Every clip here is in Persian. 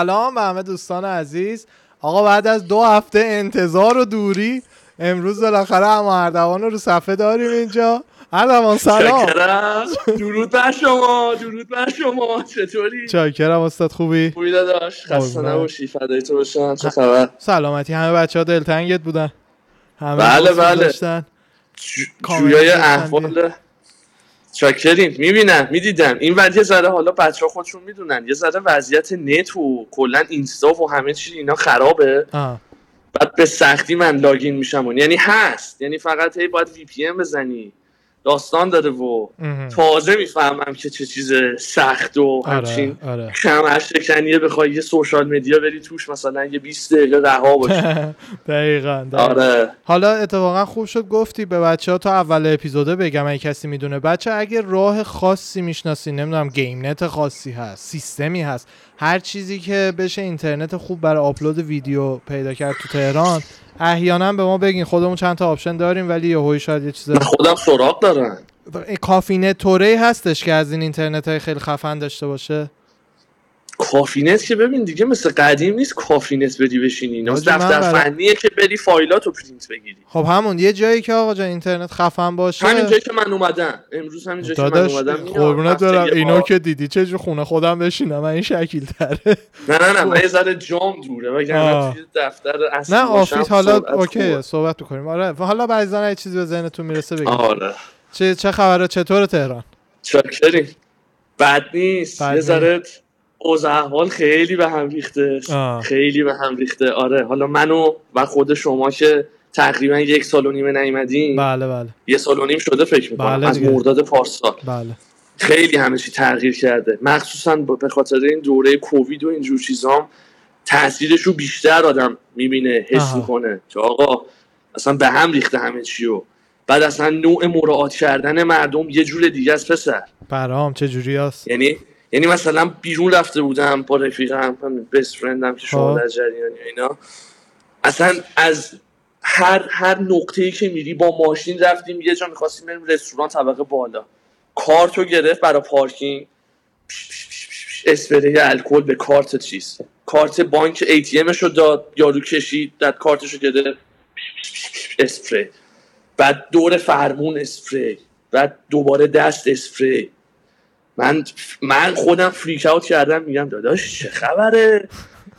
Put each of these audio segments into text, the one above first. سلام به همه دوستان عزیز. آقا بعد از 2 هفته انتظار و دوری امروز بالاخره اما اردوان رو صفحه داریم اینجا. اردوان سلام. چاکرم. درود بر شما. چطوری؟ چاکرم استاد. خوبی؟ خوبی داداش. خسته نباشی. فدای تو باشم. چه خبر؟ سلامتی. همه بچه‌ها دلتنگت بودن. بله. داشتن. جویای احوال چاکریم. می‌بینم. این وضعیت یه ذره حالا بچه‌ها خودشون میدونن. یه ذره وضعیت نت و کلا اینستا و همه چی اینا خرابه. بعد به سختی من لاگین میشم اون. یعنی هست. یعنی فقط هی باید وی پی ام بزنی. داستان داره و تازه میفهمم که چه چیز سخت و همچین کم اشکنیه بخوای یه سوشال مدیا بری توش مثلا یه 20 دقیقه رها باشه. دقیقاً. آره. حالا اتفاقا خوب شد گفتی به بچه‌ها تا اول اپیزوده بگم اگه کسی میدونه. بچه اگه راه خاصی میشناسی، نمیدونم گیم نت خاصی هست، سیستمی هست، هر چیزی که بشه اینترنت خوب برای آپلود ویدیو پیدا کرد تو تهران، احیانا به ما بگین. خودمون چند تا آپشن داریم ولی یهو شاید یه چیز خودم سراغ دارن. کافینه توری هستش که از این اینترنت‌های خیلی خفن داشته باشه. کافینت که ببین دیگه مثل قدیم نیست کافینت بدی بشینی، اینا دفتر فنیه که بری فایلاتو پرینت بگیری. خب همون یه جایی که آقا جان اینترنت خفن باشه، همین جایی که من اومدم امروز، همین جایی که من اومدم. قربونت برم. اینو که دیدی چه جو خونه خودم بشینم، من این شکل تره. نه من یه ذره جام دوره وگرنه توی دفتر اصلی نه آفیس. حالا اوکی صحبت می‌کنیم. آره حالا بعضی‌ها یه چیزی به ذهنتون میرسه بگید. آره چه خبره؟ چطور تهران؟ چاکرین. بد نیست. یه ذره اوضاع احوال خیلی به هم ریخته. آره حالا من خود شما که تقریبا 1.5 سال نیومدین. بله 1.5 سال شده فکر می‌کنم. بله از مرداد پارسال. بله خیلی همه چی تغییر کرده، مخصوصا به خاطر این دوره کووید و این جور چیزام تاثیرش رو بیشتر آدم می‌بینه، حس می‌کنه که آقا اصلا به هم ریخته همه چی. و بعد اصلا نوع مراعات کردن مردم یه جور دیگه است پسر. برام چه جوریاست؟ یعنی مثلا بیرون رفته بودم با رفیقم، بست فرندم که شما در جریانی اینا، اصلا از هر نقطه‌ای که میری با ماشین رفتیم. یه جا می‌خواستیم بریم رستوران طبقه بالا، کارتو گرفت برای پارکینگ، اسپری الکل به کارت چیز، کارت بانک ATMشو داد، یارو کشید داد کارتشو گرفت اسپری، بعد دور فرمون اسپری، بعد دوباره دست اسپری. من خودم فریک اوت کردم، میگم داداش چه خبره؟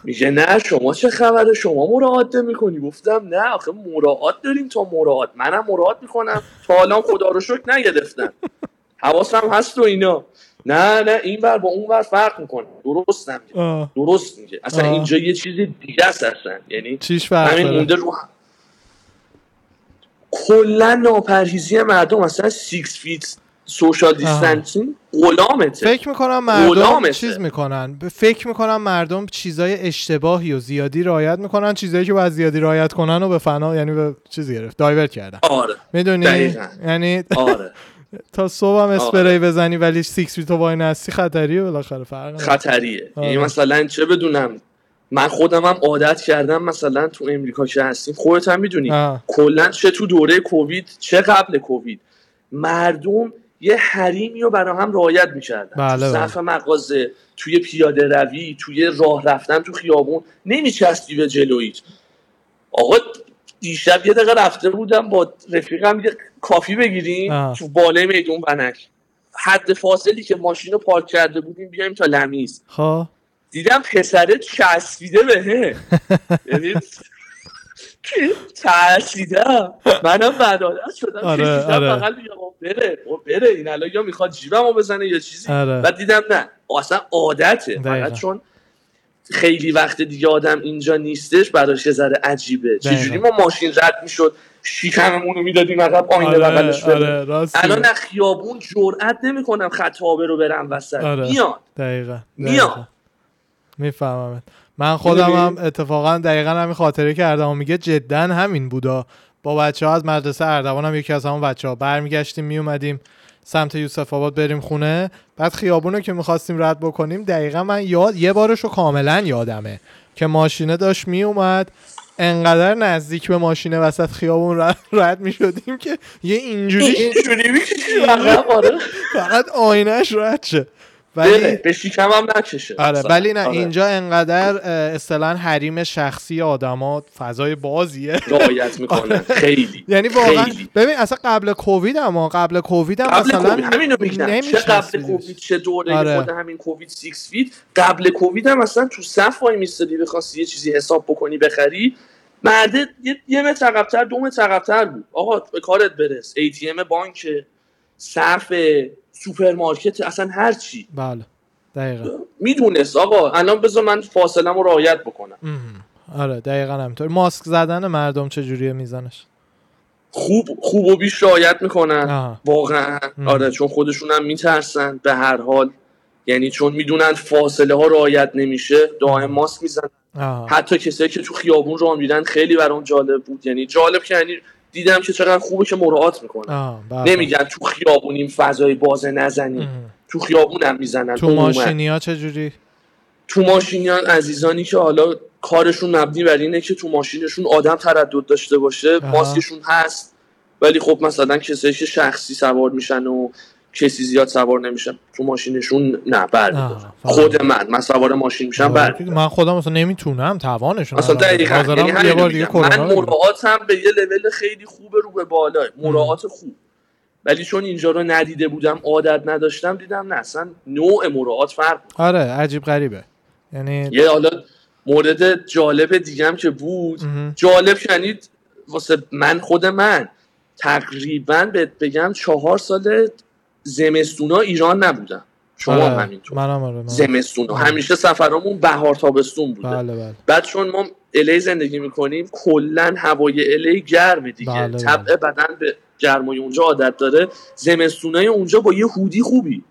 میگه نه شما چه خبره؟ شما مراعات نمی‌کنی. گفتم نه آخه مراعات داریم تا مراعات، منم مراعات میکنم تا حالا خدا رو شکر نگرفتم، حواسم هست و اینا. نه این بر با اون بر فرق میکنه. درست میگه اصلا اینجا یه چیز دیگه است اصلا. یعنی همین مونده رو کلا ناپرهیزی مردم، اصلا 6 فیت سوشال دیستنسینگ غلامته. فکر میکنم مردم چیزای اشتباهی و زیادی رعایت میکنن، چیزایی که باید زیادی رعایت کنن و به فنا، یعنی به چیز گرفت، دایورت کردن. آره میدونی یعنی آره تا صبح هم اسپری بزنی ولی 6 فیت وای نستی خطریه. بالاخره فرق خطریه. یعنی مثلا چه بدونم، من خودم هم عادت کردم مثلا تو امریکا که هستیم خودت هم میدونی کلا چه تو دوره کووید چه قبل کووید مردم یه حریمی رو برای هم رعایت می‌کردن. بله. صف مغازه، توی پیاده روی، توی راه رفتن تو خیابون، نمی‌چسبی به جلویت. آقا دیشب یه دقیقه رفته بودم با رفیقم یه کافی بگیریم تو بالای میدون بنک. حد فاصلی که ماشین رو پارک کرده بودیم بیایم تا لمیز. ها. دیدم پسره چسبیده بهه. یعنی ترسیدم. منم بدادست شدم. کشیدم بغل میگم بره این الان یا میخواد جیبمو بزنه یا چیزی. بعد دیدم نه اصلا عادته. فقط چون خیلی وقت دیگه آدم اینجا نیستش براش یه ذره عجیبه. چجوری ما ماشین رد میشد شیکممون رو میدادیم عقب آینه بغلش بره. الان از خیابون جرئت نمیکنم خطابه رو برم وسط. میاد دقیقاً میفهمم. من خودم هم اتفاقا دقیقاً همین خاطره که اردوان میگه جدا همین بودا. با بچه‌ها از مدرسه اردوان هم یکی از همون بچه‌ها برمیگشتیم میومدیم سمت یوسف آباد بریم خونه، بعد خیابونو که می‌خواستیم رد بکنیم دقیقاً من یه بارشو کاملا یادمه که ماشینه داشت میومد، انقدر نزدیک به ماشینه وسط خیابون رد می‌شدیم که یه اینجوری می‌کشید فقط آینه‌اش رد شه. ولی به شکم هم نکشه. آره ولی نه آره. اینجا انقدر اصطلاحاً حریم شخصی آدما فضای بازیه رعایت میکنن خیلی. یعنی واقعا ببین اصلا قبل کووید هم مثلا همینو میگن چه قبل کووید چه دوره خود همین کووید 6 فیت قبل کووید هم مثلا تو صف وای میستادی بخواستی یه چیزی حساب بکنی بخری مرده یه متر عقب‌تر دو متر عقب‌تر بود. آقا به کارت برس، ATM بانک، صف سوپرمارکت، اصلا هر چی. بله دقیقاً میدونست آقا الان بذار من فاصله‌مو رعایت بکنم. آره دقیقاً همینطور. ماسک زدن مردم چجوریه میزنش؟ خوب و بیش رعایت میکنن. واقعاً آره چون خودشون هم میترسن به هر حال، یعنی چون میدونن فاصله ها رعایت نمیشه دائم ماسک میزنن. حتی کسایی که تو خیابون راه میرن خیلی برام جالب بود، یعنی جالب که یعنی دیدم که چقدر خوبه که مراعات میکنن، نمیگن تو خیابونیم فضای باز نزنیم، تو خیابونم میزنن. تو ماشینیا چجوری؟ تو ماشینیا عزیزانی که حالا کارشون مبنی بر اینه که تو ماشینشون آدم تردد داشته باشه ماسکشون هست، ولی خب مثلا کسایی که شخصی سوار میشن و کسی زیاد سوار نمیشم تو ماشینشون نه برمیدارم. خود من سوار ماشین میشم برمیدارم، من خودم اصلا نمیتونم توانشون اصلا دقیقا. یعنی من مراعاتم به یه لول خیلی خوبه رو به بالای مراعات خوب، ولی چون اینجا رو ندیده بودم عادت نداشتم دیدم نه اصلا نوع مراعات فرق. آره عجیب غریبه. یعنی یه حالا مورد جالب دیگم که بود جالب شنید واسه من خود من تقریبا بهت بگم 4 سال زمستونا ایران نبودم، شما همینطور منم زمستونا همیشه سفرامون بهار تابستون بوده. بله. بعد چون ما الی زندگی میکنیم کلا هوای الی گرمه دیگه. بله. طبع بدن به گرمای اونجا عادت داره، زمستونای اونجا با یه هودی خوبی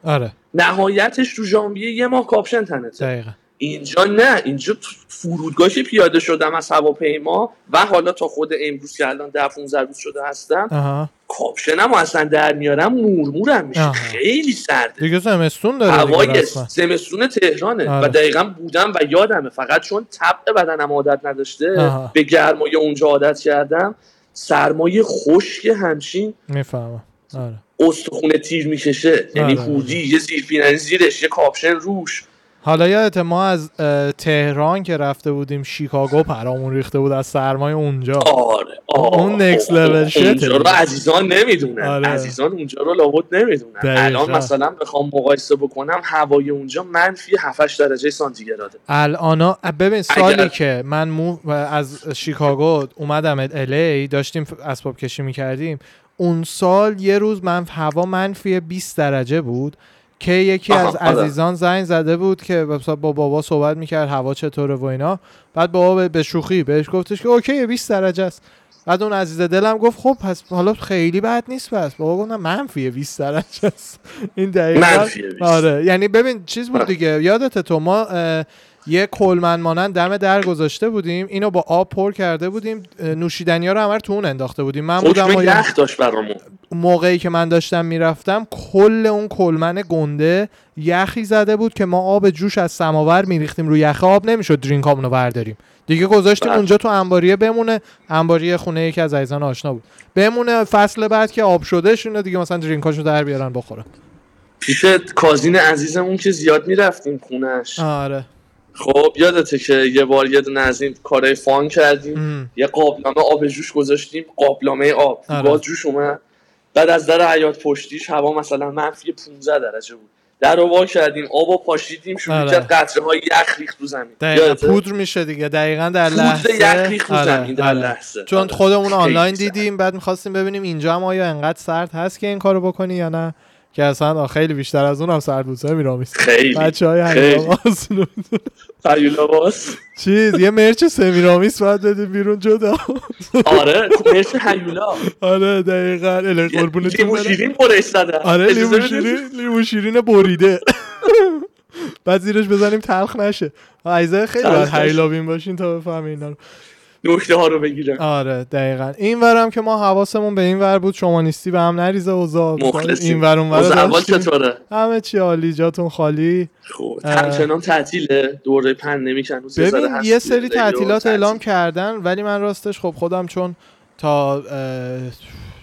نهایتش تو ژانویه یه ماه کاپشن تنته. دقیقاً اینجا نه، اینجا فرودگاهش پیاده شدم از هواپیما و حالا تا خود امروز که الان 10-15 روز شده هستم کاپشنم اصلا در میارم مورمورم میشه. خیلی سرده دیگه، زمستون داره، هوای زمستون تهرانه. و دقیقا بودم و یادمه فقط چون طبع بدنم عادت نداشته به گرمای اونجا عادت کردم، سرمای خشک همچین میفهمم استخونه تیر میکشه، یعنی هودی یه زیرپیرنی زیرش یه کاپشن روش. حالا یادت ما از تهران که رفته بودیم شیکاگو پرامون ریخته بود از سرمای اونجا. آره اون نکس لول شت. اونجا رو عزیزان نمیدونن. عزیزان اونجا رو لابد نمیدونن. الان مثلا بخوام مقایسه بکنم هوای اونجا منفی 7-8 درجه سانتیگراده. الان ببین سالی که من از شیکاگو اومدم الی داشتیم اسباب کشی میکردیم، اون سال یه روز هوا منفی 20 درجه بود که یکی از عزیزان زنگ زده بود که با بابا صحبت میکرد هوا چطوره و اینا، بعد بابا به شوخی بهش گفتش که اوکی 20 درجه است. بعد اون عزیز دلم گفت خب پس حالا خیلی بد نیست. پس بابا گفت نه منفی 20 درجه است. این دقیقاً منفی 20. آره یعنی ببین چیز بود دیگه، یادت تو ما یه کلمن مانند دم در گذاشته بودیم، اینو با آب پر کرده بودیم، نوشیدنی‌ها رو همه تو اون انداخته بودیم. من بودم و یخ داشت برامون. موقعی که من داشتم میرفتم کل اون کلمن گنده یخی زده بود که ما آب جوش از سماور میریختیم رو یخ، آب نمیشد درینکامونو برداریم دیگه، گذاشتیم اونجا تو انباریه بمونه. انباریه خونه یکی از عزیزان آشنا بود، بمونه فصل بعد که آب شده شونه دیگه مثلا درینکاشو در بیارن بخورن. پیش کازین عزیزمون که زیاد میرفتیم خونه‌اش. آره خب یادته که یه بار یه دونه از این کارهای فان کردیم، یه قابلمه آب جوش گذاشتیم، قابلمه آب باز جوش اومد. بعد از در حیاط پشتیش هوا مثلا منفی 15 درجه بود، در رو وا کردیم آبو پاشیدیم شروع کرد قطره‌های یخ ریخت رو زمین. یادته پودر میشه دیگه دقیقاً در لحظه یخ ریخت رو زمین در لحظه. چون خودمون آنلاین دیدیم، بعد می‌خواستیم ببینیم اینجا هم آیا انقدر سرد هست که این کارو بکنی یا نه، که اصلا خیلی بیشتر از اون هم سرد بود. میرامیست بچه های هیولاواز هیولاواز چیز یه مرچ سمیرامیست باید بده بیرون جدا. آره مرچ هیولا. آره دقیقا لیموشیرین برشتده. آره لیموشیرین بریده بعد زیرش بزنیم تلخ نشه. عیزه خیلی باید هیولابین باشین تا بفهمین اینا رو نکته ها رو بگیرم. آره دقیقاً. این ورم که ما حواسمون به این ور بود، شما نیستی به هم نریزه و زاد این ور اون ور. اول چطوره؟ همه چی عالی، جاتون خالی؟ خب همچنان تعطیله، دوره پندمیک هنوز یه سر هست. یه سری تعطیلات اعلام کردن، ولی من راستش خب خودم چون تا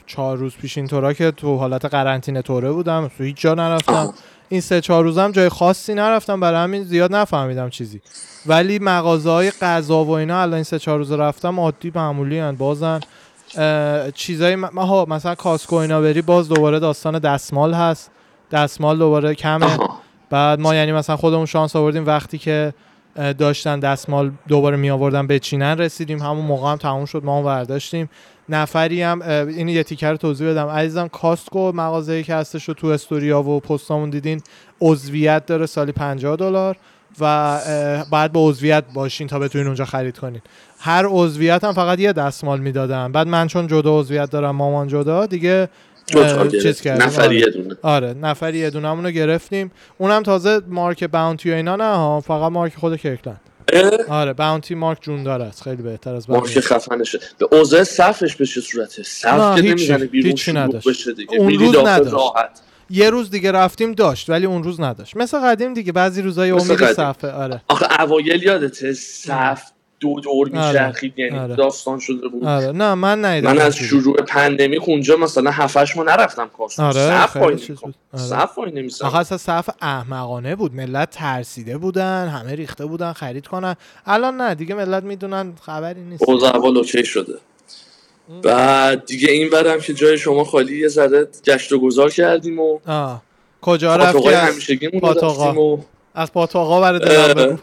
4 روز پیش اینطورا که تو حالت قرنطینه طوره بودم، هیچ جا نرفتم. این 3-4 روزم جای خاصی نرفتم، برای همین زیاد نفهمیدم چیزی. ولی مغازهای غذا و اینا الان این 3-4 روز رفتم عادی معمولی ان، بازن چیزای مثلا کاسکو اینا بری باز دوباره داستان دستمال هست، دستمال دوباره کمه. بعد ما یعنی مثلا خودمون شانس آوردیم وقتی که داشتن دستمال دوباره می آوردن بچینن رسیدیم، همون موقع هم تموم شد، ما اون برداشتیم. نفری هم این یه تیکر رو توضیح بدم عزیزم، کاستکو مغازه‌ای که هستش رو تو استوریا و پستامون دیدین، عضویت داره سالی $50 و بعد با عضویت باشین تا بتونین اونجا خرید کنین. هر عضویت هم فقط یه دستمال میدادن، بعد من چون جدا عضویت دارم مامان جدا دیگه چیز کردیم نفری یه دونه، آره نفری یه دونه همونو گرفتیم. اونم تازه مارک باونتی و اینا نه ها، فقط مارک خود کیکلند. آره باونتی مارک جوندار است، خیلی بهتر از مارک خفنشه. به اوزه صفش به چه صورته؟ صف که نمیزنه بیرون بشه دیگه، میری داخل راحت. یه روز دیگه رفتیم داشت، ولی اون روز نداشت مثل قدیم دیگه، بعضی روزای امید صفه. آره آخه اوایل یادته صف دو دور می‌چرخید، یعنی آره. داستان شده بود. آره نه من ندیدم، من از شروع پندمیک اونجا مثلا 7-8 ما نرفتم کارسون. آره صفای نمی‌ساخت، آخه صف احمقانه بود، ملت ترسیده بودن، همه ریخته بودن خرید کنن. الان نه دیگه، ملت میدونن خبری نیست، اوضاع اوکی شده. بعد دیگه این برم که جای شما خالی یه ذره گشت و گذار کردیم و کجا رفتیم؟ همیشگیمون رفتیم از پاتوقا برای دلم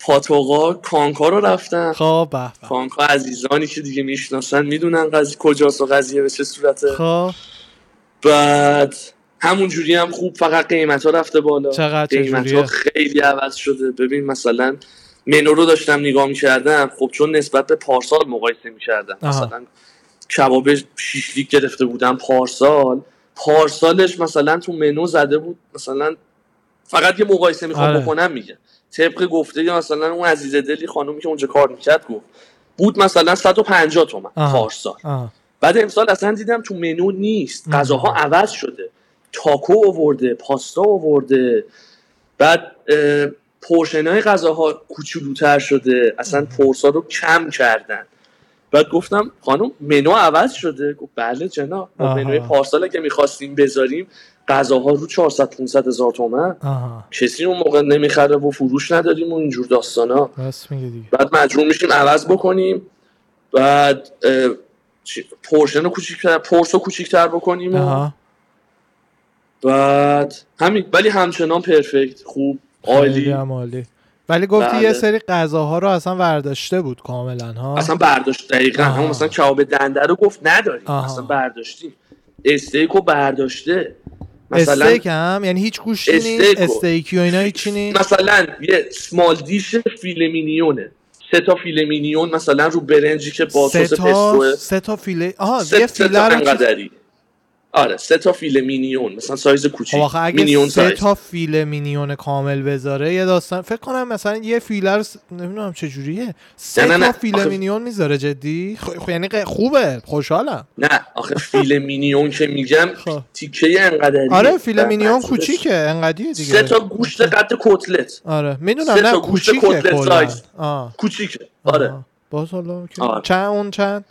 پاتوقا، کانکا رو رفتن. خب کانکا عزیزانی که دیگه میشناسن میدونن کجاست و قضیه به چه صورته. خب بعد همون جوری هم خوب، فقط قیمت ها رفته بالا. قیمت ها خیلی عوض شده. ببین مثلا منو رو داشتم نگاه میکردم، خب چون نسبت به پارسال مقایسه میکردم، مثلا کباب شیشلیک گرفته بودم پارسالش مثلا تو منو زده بود مثلا فقط یه مقایسه میخوام بکنم، میگه طبق گفته یا مثلا اون عزیز دلی خانومی که اونجا کار میکرد گفت بود مثلا 150 تومن پارسال. بعد امسال اصلا دیدم تو منو نیست، غذاها عوض شده، تاکو آورده، پاستا آورده، بعد پورشنای غذاها کوچولوتر شده، اصلا پورسا رو کم کردن. بعد گفتم خانم منو عوض شده؟ گفت بله جناب، منوی پارسال که میخواستیم بذاریم غذاها رو 400-500 هزار تومن، کسی اون موقع نمیخره و فروش نداریم و اینجور داستانا. بعد مجبور میشیم عوض بکنیم، بعد پورسو کوچیکتر بکنیم و بعد همین. ولی همچنان پرفکت، خوب، عالی. ولی گفتی یه سری غذاها رو اصلا برداشته بود کاملا ها، اصلا برداشت دقیقاً همون مثلا کباب دنده رو گفت نداریم، اصلا برداشتیم. استیکو برداشته، مثلا استیک هم یعنی هیچ گوشتی نیست، استیکی و اینا هیچی نیست، مثلا یه اسمال دیش فیله مینیونه، 3 تا فیله مینیون مثلا رو برنجی که با سس پستو، 3 تا فیله، یه فیله رو، آره 3 تا فیله مینیون مثلا سایز کوچیک مینیون سایز، 3 تا فیله مینیون کامل بذاره یه داستان. فکر کنم مثلا یه فیله رو نمیدونم چه جوریه 3 تا فیله مینیون میذاره، جدی یعنی خوبه، خوشحالم. نه آخه فیله مینیون که میگم تیکه انقدری، آره فیله مینیون کوچیکه انقدریه دیگه، 3 تا گوشت قد کتلت، آره میدونم، نه کوچیکه کتلت سایز کوچیکه، آره باز حالا چند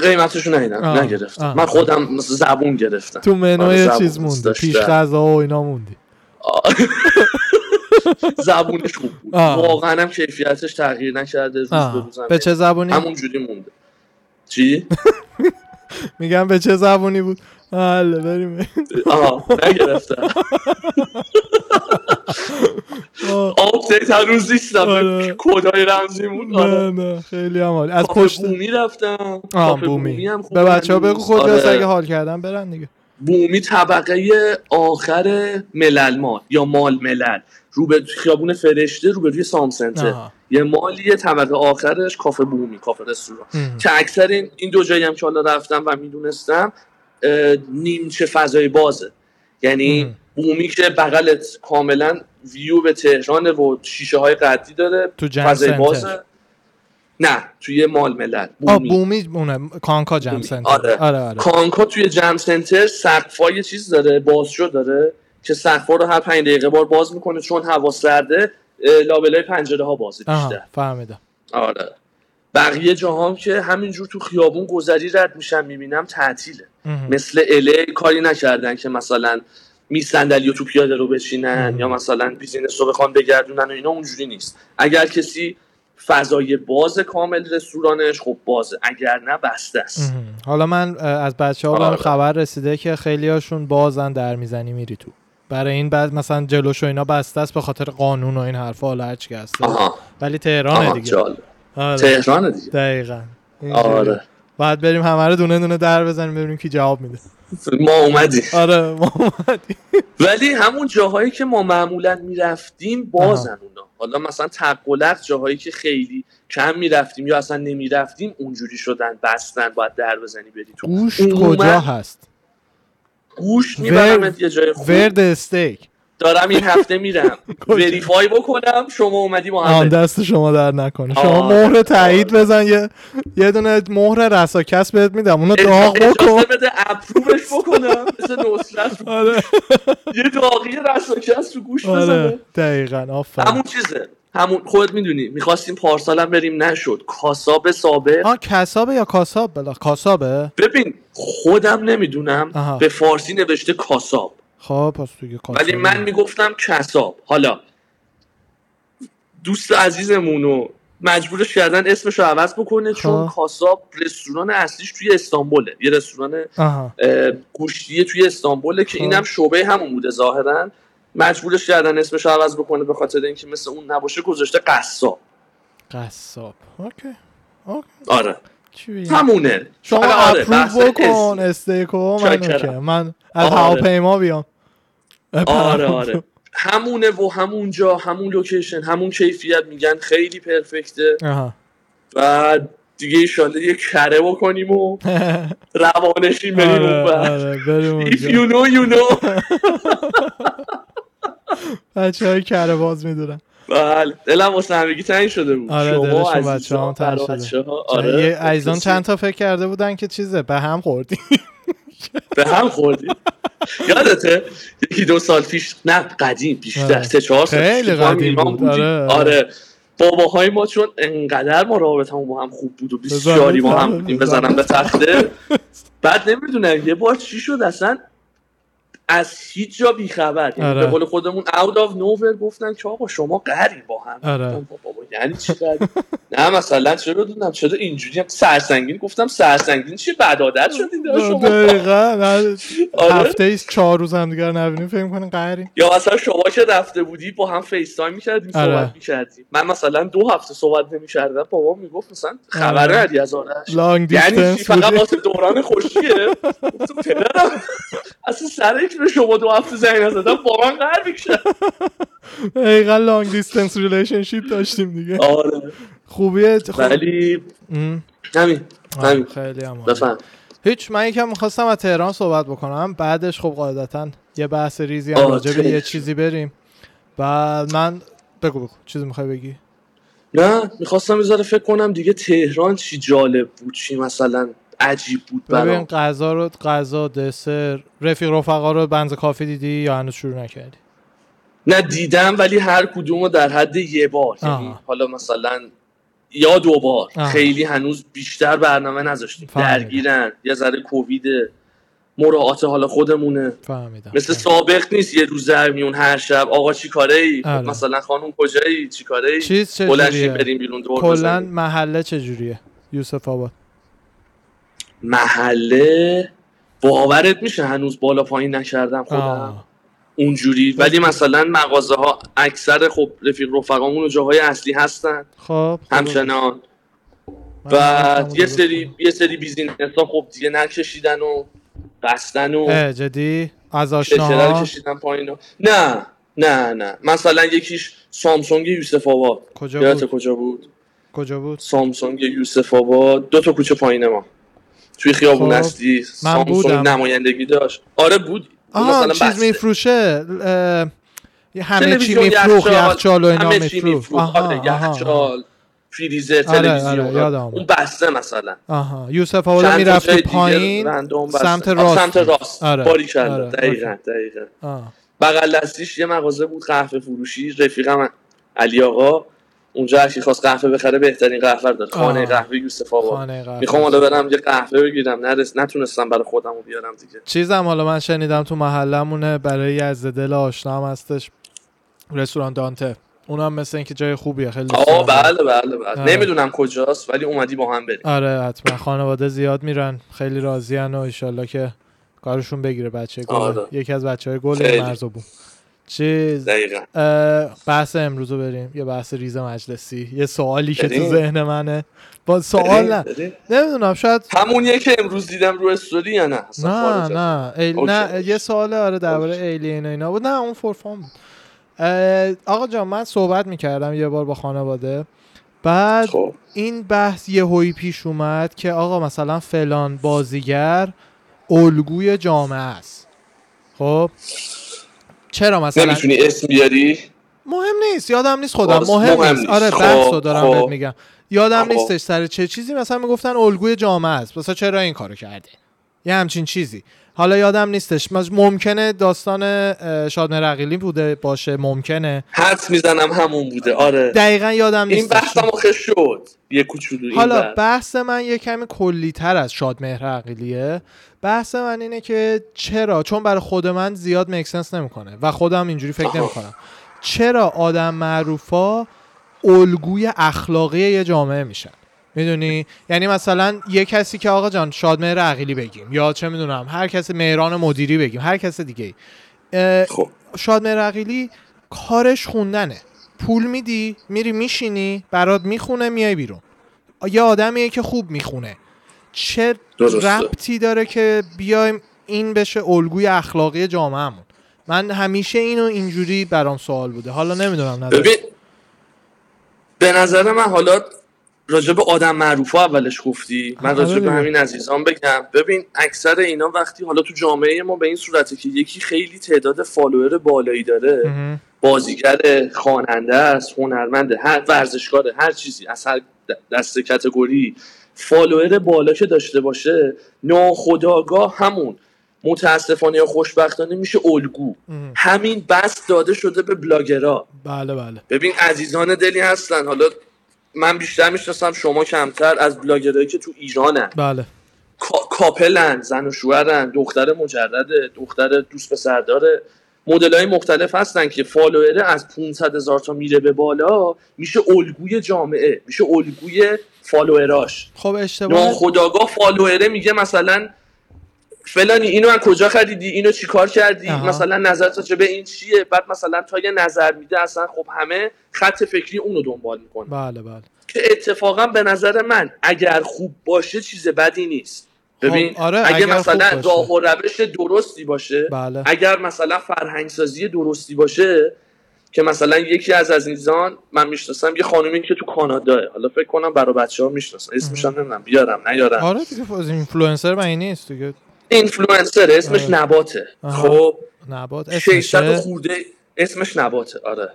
قیمتشو نگرفتم. من خودم زبون گرفتم، تو منوی چیز موند، پیش غذا و اینا موندی. زبونش خوب بود واقعا، هم کیفیتش تغییر نکرده روز به روز، به چه زبونی؟ همون جوری مونده. چی؟ میگم به چه زبونی بود؟ حالا بریم. نگرفتم. آپدیت هر روز دیستم، کدای رمزی مون. نه خیلی عالی. از پشت بومی رفتم، کافه بومی هم خوب. به بچه‌ها بگو خود اگه حال کردن برن دیگه. بومی طبقه آخر ملل مال یا مال ملل، رو به خیابون فرشته رو به روی سام سنتر، یه مالیه طبقه آخرش کافه بومی، کافه رستوران، که اکثر این دو جایی هم که حالا رفتم و میدونستم نیمچه فضای بازه، یعنی بومی که بغلت کاملا ویو به تهران و شیشه های قدی داره، تو جم فضای بازه. نه توی مال ملل بومی اونه، کانکا جم بومی. سنتر آره. کانکا توی جم سنتر سقفای چیز داره، بازشو داره که سقفا رو هر 5 دقیقه بار باز میکنه، چون هوا سرده لابلای پنجره ها بازه بیشتر. فهمیدم. آره بقیه جاهام که همینجور تو خیابون گذری رد میشم میبینم تعطیله، مثل اله کاری نکردن که مثلا می صندلیو تو پیاده رو بچینن یا مثلا بیزینس رو بخوان بگردونن و اینا، اونجوری نیست. اگر کسی فضای باز کامل رستورانش خب بازه، اگر نه بسته است. حالا من از بچه‌ها هم خبر رسیده که خیلیاشون بازن، در میزنی میری تو. برای این بعد مثلا جلوش و اینا بسته است به خاطر قانون و این حرفا، حالا هر چی هست. ولی تهران دیگه. آره. تهران دیگه. دقیقاً. آره. بعد بریم همه رو دونه دونه در بزنیم ببینیم کی جواب میده. ما اومدیم. آره ما اومدیم. ولی همون جاهایی که ما معمولا میرفتیم بازن اونا. حالا مثلا تقلق جاهایی که خیلی کم میرفتیم یا اصلا نمیرفتیم اونجوری شدن بستن، باید در بزنی بری تو. گوشت کجا هست؟ گوشت میبرمت یه جای خوب. ورد استیک. دارم این هفته میرم وریفای بکنم شما اومدی محمد، دست شما در نکنه، شما مهر تایید بزن، یه دونه مهر رساکس بهت میدم، اونو داغ بکن، اجازه بده اپرووش بکنم مثل نصرت، یه داغی رساکس تو گوش بزنه. دقیقاً آفرین همون چیزه، همون خودت میدونی. میخواستیم پارسالم بریم نشد. کاساب سابه کاسابه یا کاساب بلا کاسابه، ببین خودم نمیدونم به فارسی نوشته کاساب خب، ولی من میگفتم کساب. حالا دوست عزیزمونو مجبورش کردن اسمشو عوض بکنه چون کاساب رستوران اصلیش توی استانبوله، یه رستوران گوشتی توی استانبوله که اینم شعبه همون بوده ظاهرا، مجبورش کردن اسمشو عوض بکنه به خاطر اینکه مثل اون نباشه، گذاشته قصاب. اوکی. آره همونه، شما اپروو بکن استیکو من از هواپیما بیام. آره همونه و همون جا، همون لوکیشن، همون کیفیت، میگن خیلی پرفکته. و دیگه ایشالله یه کره بکنیم و روانشیم بریم اون If you know you know. بچه های کره باز میدونن. بله دلم واسه همگی تنگ شده بود. آره دلشون بچه هم تنگ شده. آره عزیزان چند تا فکر کرده بودن که چیزه به هم خوردیم. یادته یکی دو سال پیش، نه قدیم، بیشتر 3-4 سال خیلی قدیم بود. آره باباهای ما چون انقدر ما رابطمون با هم خوب بود و 24 ما هم بودیم بزنم به تخته، بعد نمیدونم یه بار چی شد اصلا از هیچ جا بیخبر، یعنی به قول خودمون out of nowhere گفتن که آقا شما قری با هم. بابا یعنی چی قری؟ نه مثلا چرا دونم چرا اینجوری هم سرسنگین، گفتم سرسنگین چی بدادر شدید شما؟ دقیقاً هفته ایست 4 روز هم دیگر نبینیم فکر می‌کنین قری. یا مثلا شما که رفته بودی با هم فیس تایم می‌کردیم، صحبت می‌کردیم، من مثلا 2 هفته صحبت نمی‌کردم، بابا میگفت مثلا خبر نداری از آرش، یعنی فقط واسه دوران خوشیه. گفتم پدرم اصلا سر شما 2 هفته زنگ نزدم با من قهر می‌کشه. دقیقاً لانگ دیستنس ریلیشنشیپ داشتیم دیگه. آره خوبیه ولی همین خیلی هم بفهم. هیچ من یکم می‌خواستم از تهران صحبت بکنم، بعدش خب قاعدتاً یه بحث ریزی هم راجع به یه چیزی بریم. بعد من بگو چیزی می‌خوای بگی؟ نه می‌خواستم یه ذره فکر کنم دیگه تهران چی جالب بود، چی مثلا عجیب بود برام. ببین غذا دسر رفقا رو بنز کافی دیدی یا هنوز شروع نکردی؟ نه دیدم ولی هر کدومو در حد یه بار، یعنی حالا مثلا یا 2 بار. خیلی هنوز بیشتر برنامه نذاشتیم، درگیرن، یه ذره کووید، مراعات حالا خودمونه. فهمیدم. مثل سابق نیست یه روز در میون هر شب آقا چی کاره ای، مثلا خانم کجایی، چی کاره ای، بلنشیم بریم بیرون دور بزنیم. کلا محله چجوریه یوسف آباد؟ محله باورت میشه هنوز بالا پایین نکردم خودم اونجوری، ولی مثلا مغازه ها اکثر خب رفقامون و جاهای اصلی هستن خب همچنان، و یه سری بیزینس ها خب دیگه نکشیدن و بستن و جدی از آشناها کشیدن پایین و... نه مثلا یکیش سامسونگ یوسف آباد کجا بود سامسونگ یوسف آباد 2 تا کوچه پایین ما توی خیابون هستی، سامسونگ نمایندگی داشت. آره بود مثلا چیز میفروشه همه چی میفروخت، یخچال و اینا میفروخت. آره یخچال، فریزر، تلویزیون، اون بسته مثلا. یوسف آباد میرفت پایین سمت راست. باری کرده دقیقاً. بغل دستیش یه مغازه بود قهوه فروشی، رفیقم علی آقا اونجا هر کی خواست قهوه بخره بهترین قهوه رو داره. خانه قهوه یوسف آقا. میخوام حالا برم یه قهوه بگیرم، نتونستم برای خودم رو بیارم دیگه. چیزم حالا من شنیدم تو محلمونه، برای از دل آشنام هستش، رستوران دانته. اونم مثل اینکه جای خوبیه خیلی. بله. نمیدونم کجاست ولی اومدی با هم بریم. آره حتما، خانواده زیاد میرن، خیلی راضین و ان شاءالله که کارشون بگیره. بچه گل، یکی از بچهای گل مرزو بود. چیز بحث امروزو بریم، یه بحث ریز مجلسی، یه سوالی که تو ذهن منه با سوال نه نمیدونم شاید همونیه که امروز دیدم رو استوری یا نه نه نه نه یه سواله آره درباره ایلین اینا بود، نه اون فورفام. آقا جان من صحبت میکردم یه بار با خانواده، بعد این بحث یهویی پیش اومد که آقا مثلا فلان بازیگر الگوی جامعه است. خب چرا مثلا نمیتونی اسم بیاری؟ مهم نیست، یادم نیست خودم مهم نیست. آره بحثو دارم بهت میگم، یادم نیستش سر چه چیزی مثلا میگفتن الگوی جامعه است، مثلا چرا این کارو کردی، یه همچین چیزی. حالا یادم نیستش، ممکنه داستان شادن رقیلی بوده باشه، ممکنه حدس میزنم همون بوده. آره دقیقاً یادم نیست. این بحثم آخه شد یه کوچولو. حالا بحث من یه کمی کلی‌تر از شادمهر عقیلیه. بحث من اینه که چرا، چون برای خود من زیاد مکسنس نمیکنه و خودم اینجوری فکر نمیکنم، چرا آدم معروفا الگوی اخلاقی یه جامعه میشن؟ میدونی یعنی مثلا یه کسی که آقا جان شادمهر عقیلی بگیم، یا چه میدونم هر کسی، مهران مدیری بگیم، هر کس دیگه. شادمهر عقیلی کارش خوندنه، پول میدی میری میشینی برات میخونه میای بیرون. یه آدمیه که خوب میخونه، چه ربطی داره که بیایم این بشه الگوی اخلاقی جامعهمون؟ من همیشه اینو اینجوری برام سوال بوده. حالا نمیدونم نظر به نظر من، حالا راجب آدم معروفه اولش گفتی، من راجب همین عزیزان بگم. ببین اکثر اینا وقتی حالا تو جامعه ما به این صورته که یکی خیلی تعداد فالوور بالایی داره، بازیگر، خواننده است، هنرمند، هر ورزشکار، هر چیزی از هر دسته کاتگوری فالوور بالا که داشته باشه، ناخودآگاه همون متاسفانه یا خوشبختانه میشه الگو. همین بس داده شده به بلاگرها. بله. ببین عزیزان دلی هستن، حالا من بیشتر میشناسم شما کمتر، از بلاگرایی که تو ایرانن. بله. کاپلن، زن و شوهرن، دختر مجرده، دختر دوست پسر داره، مدل‌های مختلف هستن که فالوور از 500,000 تا میره به بالا میشه الگوی جامعه، میشه الگوی فالووراش. خب اشتباهه. ناخودآگاه فالووره میگه مثلا فلانی اینو از کجا خریدی، اینو چیکار کردی، مثلا نظرت راجع به این چیه؟ بعد مثلا تا یه نظر میده اصلا خب همه خط فکری اونو دنبال میکنه. بله. که اتفاقا به نظر من اگر خوب باشه چیز بدی نیست. ببین آره اگر مثلا راه و روش درستی باشه، بله. اگر مثلا فرهنگسازی درستی باشه، که مثلا یکی از عزیزان من میشناسم یه خانومی که تو کانادا، حالا فکر کنم برای بچه‌ها میشناسم، اسمش هم نمیدونم بیارم نیارم. آره دیگه از اینفلوئنسر من نیست دیگه، اینفلوئنسر اسمش آره. نباته. خب نبات اسمش نباته. آره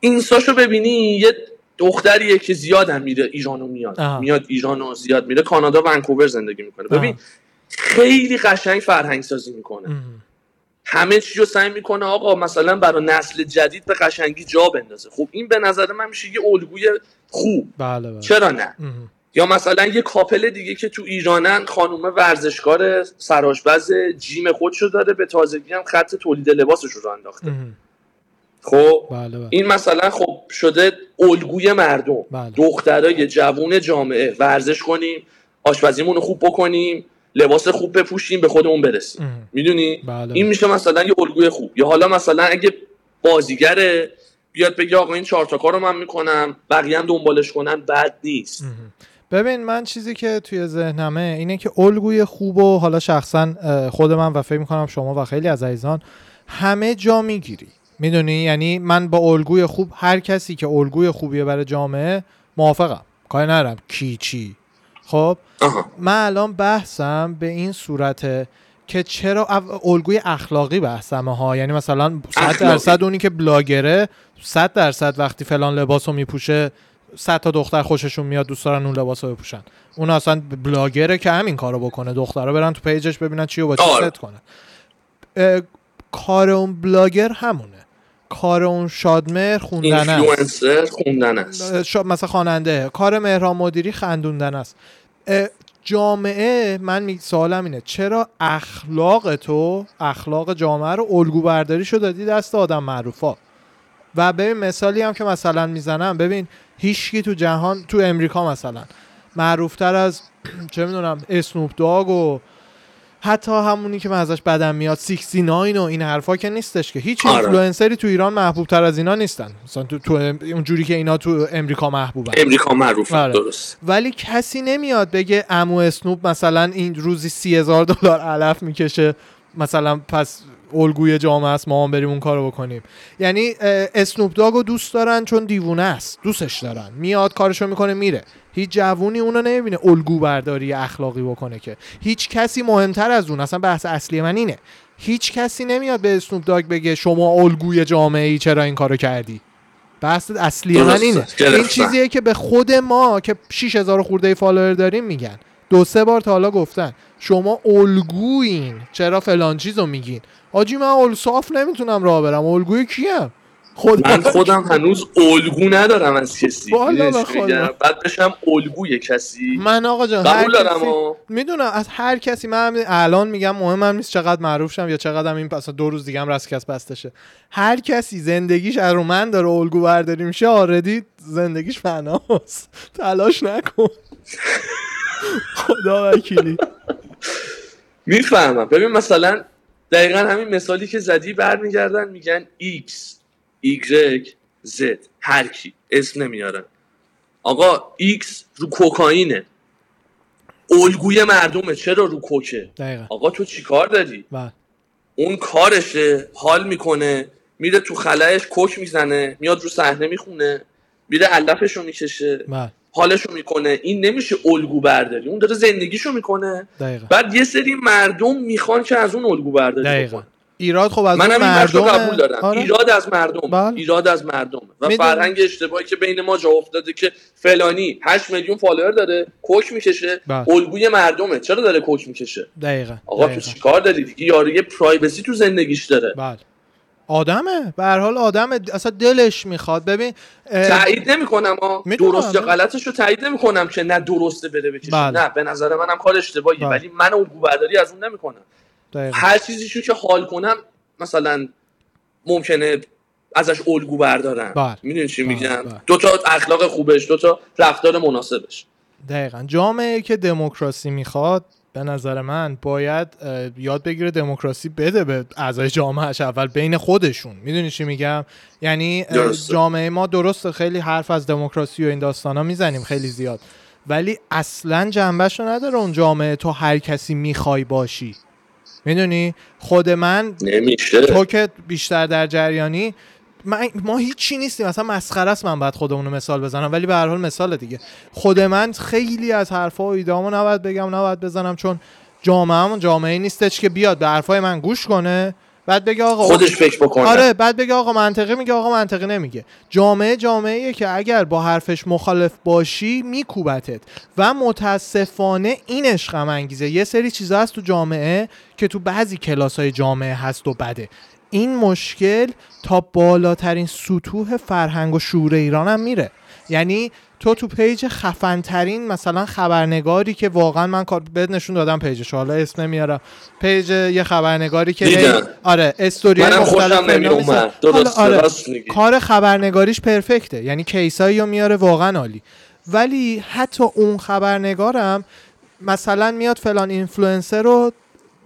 اینساشو ببینی، یه دختریه که زیاد هم میره ایرانو میاد ایرانو زیاد میره، کانادا ونکوور زندگی میکنه. ببین خیلی قشنگ فرهنگ سازی میکنه، همه چیزو سعی میکنه آقا مثلا برای نسل جدید به قشنگی جا بندازه. خب این به نظر من میشه یه الگوی خوب. بله. چرا نه؟ یا مثلا یه کاپل دیگه که تو ایرانن، خانومه ورزشکار، سرآشپز، جیم خودشو داره، به تازگی هم خط تولید لباسشو رو انداخته. خب بله. این مثلا خب شده الگوی مردم. بله. دخترای جوون جامعه ورزش کنیم، آشپزیمون رو خوب بکنیم، لباس خوب بپوشیم، به خودمون برسیم. میدونی؟ بله. این میشه مثلا یه الگوی خوب. یا حالا مثلا اگه بازیگر بیاد بگه آقا این 4 تا کارو من میکنم، بقیه هم دنبالش کنن، بد نیست. ببین من چیزی که توی ذهنمه اینه که الگوی خوب و حالا شخصا خود من و فکر می‌کنم شما و خیلی از عزیزان همه جا میگیری. میدونی یعنی من با الگوی خوب، هر کسی که الگوی خوبیه برای جامعه موافقم، کاری ندارم کی چی. خب من الان بحثم به این صورته که چرا الگوی اخلاقی بحثمه ها، یعنی مثلا 100% اونی که بلاگره 100% وقتی فلان لباسو میپوشه 100 تا دختر خوششون میاد دوست دارن اون لباسو بپوشن. اون اصلا بلاگره که همین کارو بکنه، دخترها برن تو پیجش ببینن چی رو با چی ست کنه. کار اون بلاگر همونه، کار اون شادمهر خوندن است. اینفلوئنسر خوندن است. مثلا خواننده. کار مهران مدیری خندوندن است. جامعه، من سوالم اینه چرا اخلاق تو، اخلاق جامعه رو الگو برداری شو دادی دست آدم معروفا؟ و ببین مثالی هم که مثلا میزنم، ببین هیچکی تو جهان، تو امریکا مثلا معروفتر از چه میدونم اسنوپ داگ و حتی همونی که من ازش بدم میاد 69 و این حرفا که نیستش که هیچ اینفلوئنسری تو ایران محبوب تر از اینا نیستن، مثلا تو اونجوری که اینا تو امریکا محبوبن، امریکا معروفه. آره. درست. ولی کسی نمیاد بگه عمو اسنوپ مثلا این روزی $30,000 علف میکشه، مثلا پس الگوی جامعه است، ما هم بریم اون کارو بکنیم. یعنی اسنوپ داگو دوست دارن چون دیوونه است، دوستش دارن، میاد کارشو میکنه میره. هیچ جوونی اونو نمیبینه الگو برداری اخلاقی بکنه، که هیچ کسی مهمتر از اون، اصلا بحث اصلی من اینه، هیچ کسی نمیاد به اسنوپ داگ بگه شما الگوی جامعه ای، چرا این کارو کردی. بحث اصلی من اینه. این چیزیه که به خود ما که 6000 خورده فالوور داریم میگن، دو سه بار تا حالا گفتن شما الگوین، چرا فلان چیزو میگین. آجی من الصاف نمیتونم راه برم، الگوی کیم؟ من خودم هنوز الگو ندارم از کسی، بعد بشم الگوی کسی. من آقا جان قبول دارم میدونم از هر کسی، من الان میگم مهمم نیست چقدر معروف شم یا چقدرم، این پس 2 روز دیگه هم رسکس بسته شه. هر کسی زندگیش رو من داره الگو برداری میشه، آردی زندگیش فناست، تلاش نکن. خدا وکیلی. میفهمم. ببین مثلا دقیقا همین مثالی که زدی برمیگردن میگن X Y Z، هر کی اسم نمیارن. آقا X رو کوکائینه، الگوی مردمه، چرا رو کوکه؟ دقیقا. آقا تو چی کار داری؟ اون کارشه، حال میکنه، میره تو خلایش کوک میزنه، میاد رو صحنه میخونه، میره علفشو میکشه، حالشو میکنه. این نمیشه الگو برداری، اون داره زندگیشو میکنه. دقیقا. بعد یه سری مردم میخوان که از اون الگو برداری بکنن. ایراد خب از مردم قبول دارم. آره. ایراد از مردم. بل. ایراد از مردم و فرهنگ اشتباهی که بین ما جا افتاده که فلانی 8 میلیون فالوور داره، کوک میکشه، الگوی مردمه، چرا داره کوک میکشه؟ دقیقاً. آقا تو چیکار داری دیگه؟ یاری پرایوسی تو زندگیش داره. بله. آدمه، به هر حال آدمه، اصلا دلش میخواد. ببین تایید نمیکنم ها، درست یا غلطش رو تایید نمیکنم که نه درسته بده بکشه، نه به نظر منم کار اشتباهیه، ولی من الگو برداری از اون نمیکنم. هر چیزیشو که حال کنم مثلا ممکنه ازش الگو بردارم. میدونی چی میگم؟ دو تا اخلاق خوبش، دو تا رفتار مناسبش. دقیقاً. جامعه که دموکراسی میخواد به نظر من باید یاد بگیره دموکراسی بده به اعضای جامعهش اول، بین خودشون. میدونی چی میگم؟ یعنی درسته. جامعه ما درسته خیلی حرف از دموکراسی و این داستانا میزنیم خیلی زیاد، ولی اصلا جنبهشو نداره اون جامعه تو هر کسی میخوای باشی. میدونی؟ خود من نمیشه. تو که بیشتر در جریانی، ما هیچی نیستیم، اصلا مسخره است من بعد خودمونو مثال بزنم، ولی به هر حال مثال دیگه. خود من خیلی از حرفا و ایده‌امو نباید بگم، نباید بزنم، چون جامعه‌مون جامعه نیستش که بیاد به حرفای من گوش کنه بعد بگه آقا خودش فکر بکنه. آره، بعد بگه آقا منطقی میگه، آقا منطقی نمیگه. جامعه‌ایه که اگر با حرفش مخالف باشی میکوبتت. و متاسفانه اینش غم انگیزه، یه سری چیزا هست تو جامعه که تو بعضی کلاس‌های جامعه هست و بده. این مشکل تا بالاترین سطوح فرهنگ و شعور ایران هم میره. یعنی تو پیج خفنترین مثلا خبرنگاری که واقعا من کار بد نشون دادم پیجش، حالا اسم نمیارم، پیج یه خبرنگاری که آره استوری مختلف نمیارم، آره کار خبرنگاریش پرفکته، یعنی کیسایی رو میاره واقعا عالی، ولی حتی اون خبرنگارم مثلا میاد فلان اینفلوئنسر رو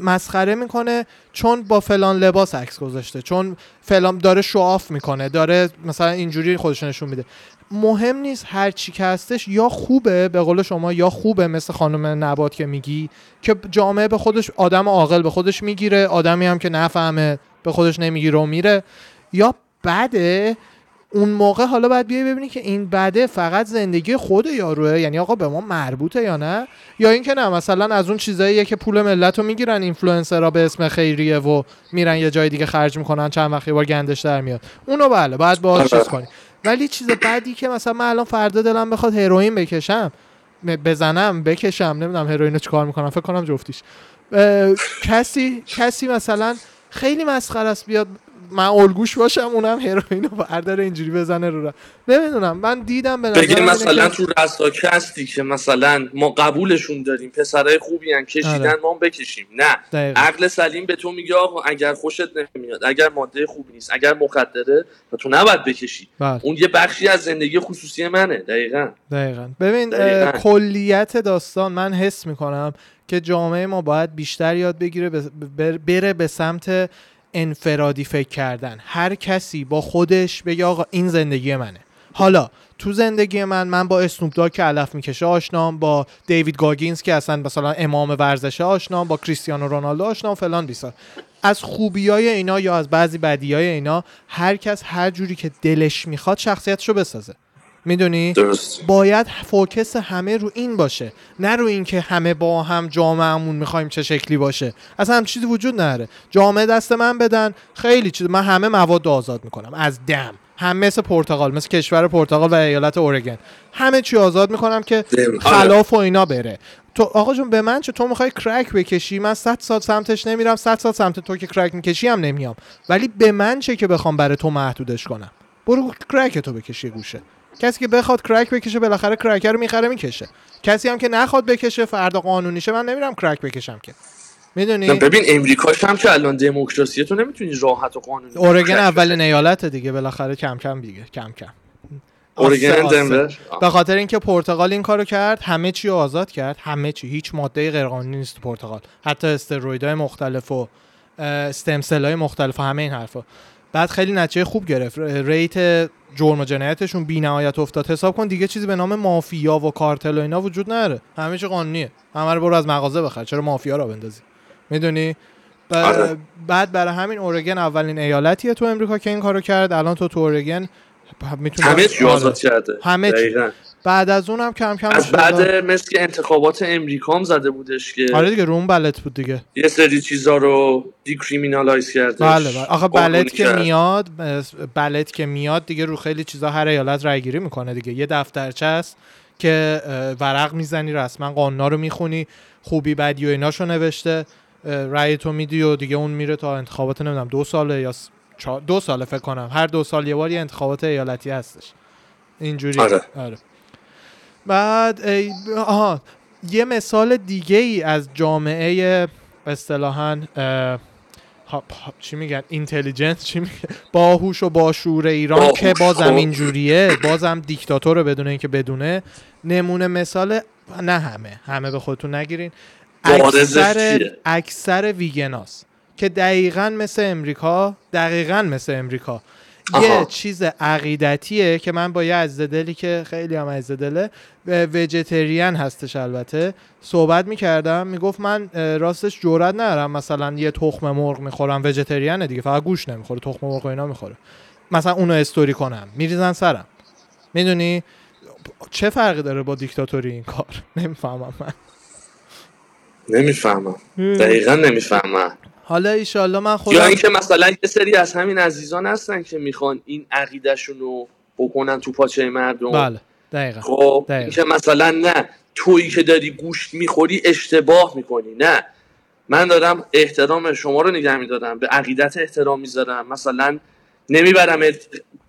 مسخره میکنه چون با فلان لباس عکس گذاشته، چون فلان داره شوآف میکنه، داره مثلا اینجوری خودش نشون میده. مهم نیست، هر چی که هستش یا خوبه، به قول شما یا خوبه، مثل خانم نبات که میگی، که جامعه به خودش آدم عاقل به خودش میگیره، آدمی هم که نفهمه به خودش نمیگیره و میره، یا بده. اون موقع حالا باید بیای ببینی که این بده فقط زندگی خود یاروه، یعنی آقا به ما مربوطه یا نه، یا این که نه مثلا از اون چیزاییه که پول ملت رو میگیرن اینفلوئنسرها به اسم خیریه و میرن یه جای دیگه خرج میکنن، چند وقت یه بار گندش در میاد، اونو بله باید باهاش چیز کنی. ولی چیز بعدی که مثلا من الان فردا دلم بخواد هیروئین بکشم، بزنم، بکشم، نمیدونم هیروئینو چیکار میکنم، فکر کنم جفتیش، کسی مثلا خیلی مسخره است بیاد من الگوش باشم اونم هروئین رو برداره اینجوری بزنه رو را. نمیدونم من دیدم به نظر مثلا تو رساکه هستی که مثلا ما قبولشون داریم پسرای خوبی ان کشیدن ما هم بکشیم. نه دقیقا. عقل سلیم به تو میگه آقا اگر خوشت نمیاد، اگر ماده خوبی نیست، اگر مخدره، تو نباید بکشی. بلد. اون یه بخشی از زندگی خصوصی منه. دقیقاً. ببین کلیت داستان من حس میکنم که جامعه ما باید بیشتر یاد بگیره بره به سمت انفرادی فکر کردن. هر کسی با خودش بگه آقا این زندگی منه. حالا تو زندگی من با اسنوپ داگ که علف میکشه آشنام، با دیوید گاگینز که اصلا مثلا امام ورزشه آشنام، با کریستیانو رونالدو آشنام، فلان بیسار. از خوبیای اینا یا از بعضی بدیای اینا هر کس هر جوری که دلش میخواد شخصیتشو بسازه. میدونی؟ درست. باید فوکس همه رو این باشه، نه رو این که همه با هم جامعهمون میخوایم چه شکلی باشه. اصلا هم چیزی وجود نداره. جامعه دست من بدن خیلی چیز، من همه مواد آزاد میکنم از دم، هم مثل پرتغال، مثل کشور پرتغال و ایالت اورگن، همه چی آزاد میکنم که خلاف و اینا بره. تو آقا جون به من چه، تو میخوای کرک بکشی من 100 سال سمتش نمیرم، 100 سال سمت تو که کرک میکشی هم نمیام، ولی به من چه که بخوام برای تو محدودش کنم. برو کرک تو بکشی گوشه. کسی که بخواد کرک بکشه بالاخره کرکر رو میخره میکشه، کسی هم که نخواد بکشه فردا قانونیشه، من نمیرم کرک بکشم که. میدونی ببین امریکاش هم که الان دموکراسی تو نمیتونی راحت و قانونی. اورگن اولین ایالت دیگه، بالاخره کم کم اورگن دنور، به خاطر اینکه پرتغال این کارو کرد، همه چی آزاد کرد، همه چی، هیچ ماده غیر قانونی نیست تو پرتغال، حتی استرویدای مختلف و استم سل‌های مختلف، همه این حرفا. بعد خیلی نتیجه خوب گرفت، ریت جرم و جنایتشون بی‌نهایت افتاد. حساب کن دیگه چیزی به نام مافیا و کارتل و اینا وجود نداره، همه چی قانونیه، همه رو برو از مغازه بخر، چرا مافیا رو بندازی؟ میدونی؟ بعد برای همین اورگن اولین ایالتیه تو امریکا که این کارو کرد. الان تو اورگن میتونی همه چی آزاد کرده، همه چی. بعد از اونم کم کم از بعد مثل که انتخابات امریکا هم زده بودش که آره دیگه، روم بلت بود دیگه، یه سری چیزا رو دیکریمینالایز کردش. بله. آخه بلت که میاد دیگه رو خیلی چیزا هر ایالت رای گیری میکنه دیگه. یه دفترچه است که ورق میزنی، رسما قانونا رو میخونی، خوبی بدی و ایناشو نوشته، رای تو میدی و دیگه اون میره تا انتخابات، نمیدونم 2 ساله فکر کنم، هر 2 سال یه بار انتخابات ایالتی هستش اینجوری. آره. بعد یه مثال دیگه ای از جامعه اصطلاحاً چی میگن، اینتلیجنس، چی میگن، باهوش و باشور ایران که بازم اینجوریه، بازم دیکتاتوره بدون اینکه بدونه. نمونه مثال، نه همه به خودتون نگیرین، اکثر ویگناس که دقیقاً مثل امریکا یه چیز عقیدتیه که من با یه عزدلی که خیلی هم عزدله ویژیتریان هستش البته صحبت میکردم، میگفت من راستش جرئت ندارم مثلا یه تخم مرغ میخورم، ویژیتریانه دیگه، فقط گوش نمیخوره، تخم مرغ و اینا میخوره، مثلا اونو استوری کنم میریزن سرم. میدونی چه فرقی داره با دیکتاتوری این کار؟ نمیفهمم دقیقا نمیفهمم. حالا ایشالله من خودم، یا اینکه مثلا یه سری از همین عزیزان هستن که میخوان این عقیدهشون رو بکنن تو پاچه مردم. بله دقیقاً. خب اینکه مثلا نه تویی که داری گوشت میخوری اشتباه میکنی، نه من دارم احترام شما رو نگه میدارم، به عقیدت احترام میذارم، مثلا نمیبرم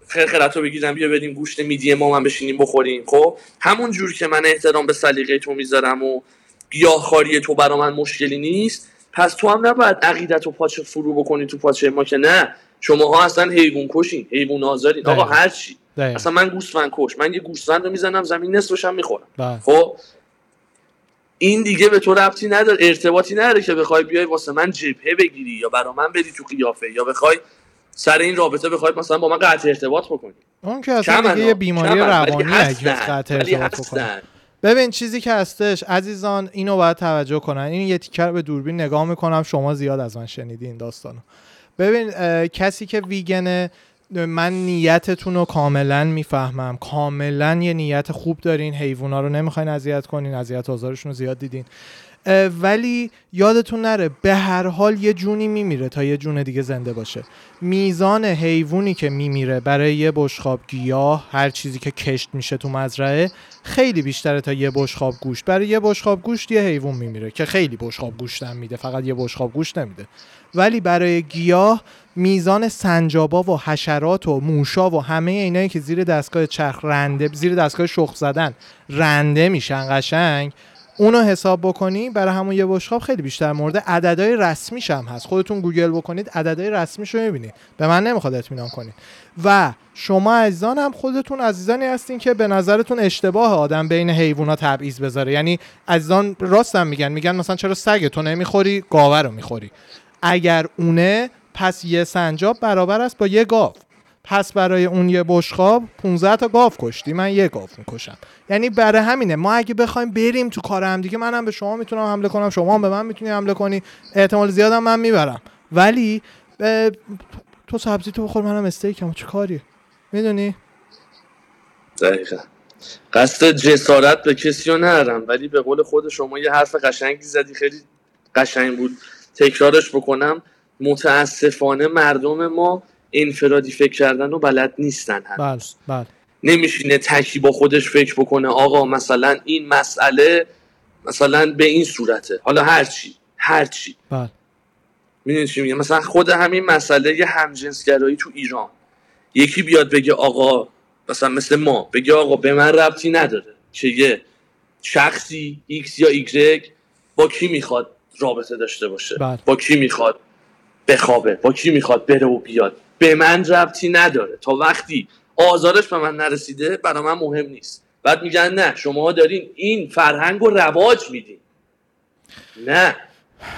خرخراتو بگیرم بیا بدیم گوشت میدیه ما بشینیم بخوریم. خب همون جور که من احترام به سلیقه تو میذارم و گیاهخواری تو برا من مشکلی نیست، پس تو هم نباید عقیدت و پاچه فرو بکنی تو پاچه ما که نه، شماها اصلا حیوان کشین، حیوان آزارین، آقا هر چی. اصلا من گوسفند کش، من یه گوسفند رو میزنم زمین نصفش هم میخورم. خب این دیگه به تو ربطی نداره، ارتباطی نداره که بخوای بیای واسه من جبهه بگیری یا برا من بدی تو قیافه، یا بخوای سر این رابطه بخوای مثلا با من قطع ارتباط بکنی. اون که اصلا دیگه یه بیماری روانیه که قطع ارتباط بکنه. ببین چیزی که هستش عزیزان، اینو باید توجه کنن، این یه تیکر به دوربین نگاه میکنم، شما زیاد از من شنیدین داستانو. ببین کسی که ویگنه، من نیتتون رو کاملا میفهمم، کاملا یه نیت خوب دارین، حیوانا رو نمیخواین اذیت کنین، اذیت آزارشون رو زیاد دیدین، ولی یادتون نره به هر حال یه جونی میمیره تا یه جون دیگه زنده باشه. میزان حیوانی که میمیره برای یه بشخاب گیاه، هر چیزی که کشت میشه تو مزرعه، خیلی بیشتره تا یه بشخاب گوشت. برای یه بشخاب گوشت یه حیوان میمیره که خیلی بشخاب گوشت هم میده، فقط یه بشخاب گوشت نمیده. ولی برای گیاه میزان سنجابا و حشرات و موشا و همه اینایی که زیر دستگاه چرخ رنده، زیر دستگاه شخم زدن رنده میشن قشنگ، اونو حساب بکنی برای همون یه بشخاب خیلی بیشتر مورد. عددهای رسمیش هم هست، خودتون گوگل بکنید عددهای رسمیش رو میبینید. به من نمیخواد اطمینان کنید. و شما عزیزان هم خودتون عزیزانی هستین که به نظرتون اشتباه آدم بین حیونا تبعیض بذاره. یعنی عزیزان راستم میگن مثلا چرا سگ تو نمیخوری گاو رو میخوری؟ اگر اونه پس یه سنجاب برابر است با یه گاو، پس برای اون یه بشخاب 15 تا گاو کشتی، من یه گاو میکشم. یعنی برای همینه ما اگه بخوایم بریم تو کار هم دیگه، منم به شما میتونم حمله کنم، شما هم به من میتونی حمله کنی، احتمال زیادم من میبرم. ولی تو سبزی تو بخور منم استیکم، چه کاری؟ میدونی؟ دقیقا قصد جسارت به کسی رو ندارم، ولی به قول خود شما یه حرف قشنگی زدی، خیلی قشنگ بود، تکرارش بکنم. متاسفانه مردم ما انفرادی فکر کردن و بلد نیستن. بله. نمیشینه تکی با خودش فکر بکنه آقا مثلا این مسئله مثلا به این صورته، حالا هرچی میدونی چی میگم. مثلا خود همین مسئله همجنسگرایی تو ایران، یکی بیاد بگه آقا مثلا مثل ما بگه آقا به من ربطی نداره که یه شخصی ایکس یا ایگرگ با کی میخواد رابطه داشته باشه، با کی میخواد بخوابه، با کی میخواد بره و بیاد، به من ربطی نداره، تا وقتی آزارش به من نرسیده برای من مهم نیست. بعد میگن نه شماها دارین این فرهنگ رو رواج میدین. نه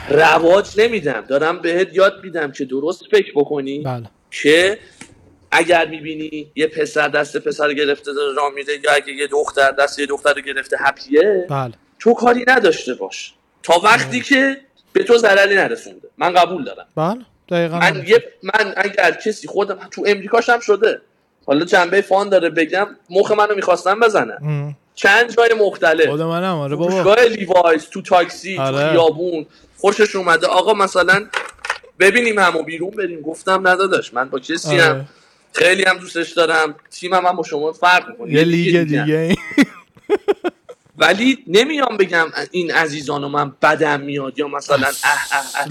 رواج نمیدم، دارم بهت یاد میدم که درست فکر بکنی. که اگر میبینی یه پسر دست پسر گرفته راه میره، یا اگه یه دختر دست یه دختر رو گرفته هپیه، تو کاری نداشته باش تا وقتی که به تو ضرری نرسونده. من قبول دارم. بله دقیقاً. من اگر کسی خودم تو امریکاش هم شده، حالا جنبه فان داره بگم، مخ منو می‌خواستن بزنن چند جای مختلف، خود منم آره بابا، تو جای لیوایز، تو تاکسی، تو خیابون خوشش اومده آقا مثلا ببینیم همو بیرون بریم. گفتم نداداش من با کسی هم خیلی هم دوستش دارم، تیمم هم با شما فرق می‌کنه، یه لیگ دیگه. ولی نمیام بگم این عزیزانو من بدم میاد یا مثلا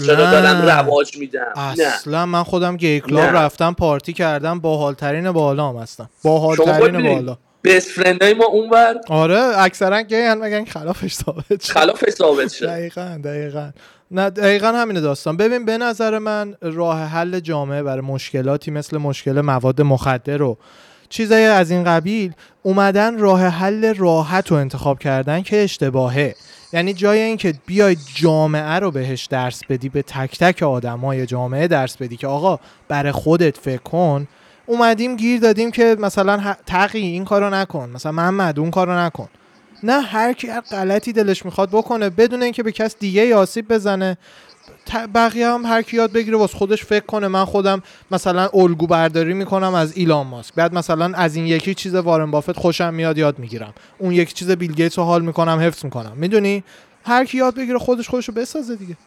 چرا دارم رواج میدم. اصلا من خودم گی کلاب رفتم، پارتی کردم، باحالترین بالا هم هستم، باحالترین بالا. بیست فرندای ما اونور آره اکثرا گی ان، میگن خلافش ثابت شد. دقیقاً نه دقیقاً همین داستان. ببین به نظر من راه حل جامعه برای مشکلاتی مثل مشکل مواد مخدر رو چیزایی از این قبیل، اومدن راه حل راحت رو انتخاب کردن که اشتباهه. یعنی جای این که بیای جامعه رو بهش درس بدی، به تک تک آدمای جامعه درس بدی که آقا برای خودت فکر کن، اومدیم گیر دادیم که مثلا تقی این کارو نکن، مثلا محمد اون کارو نکن. نه هر کی هر غلطی دلش میخواد بکنه بدون اینکه به کس دیگه آسیب بزنه. بقیه هم هر کی یاد بگیره واسه خودش فکر کنه. من خودم مثلا الگو برداری میکنم از ایلان ماسک، بعد مثلا از این یکی چیز وارن بافت خوشم میاد یاد میگیرم، اون یکی چیز بیل گیتس رو حال میکنم حفظ میکنم. میدونی هر کی یاد بگیره خودش رو بسازه دیگه.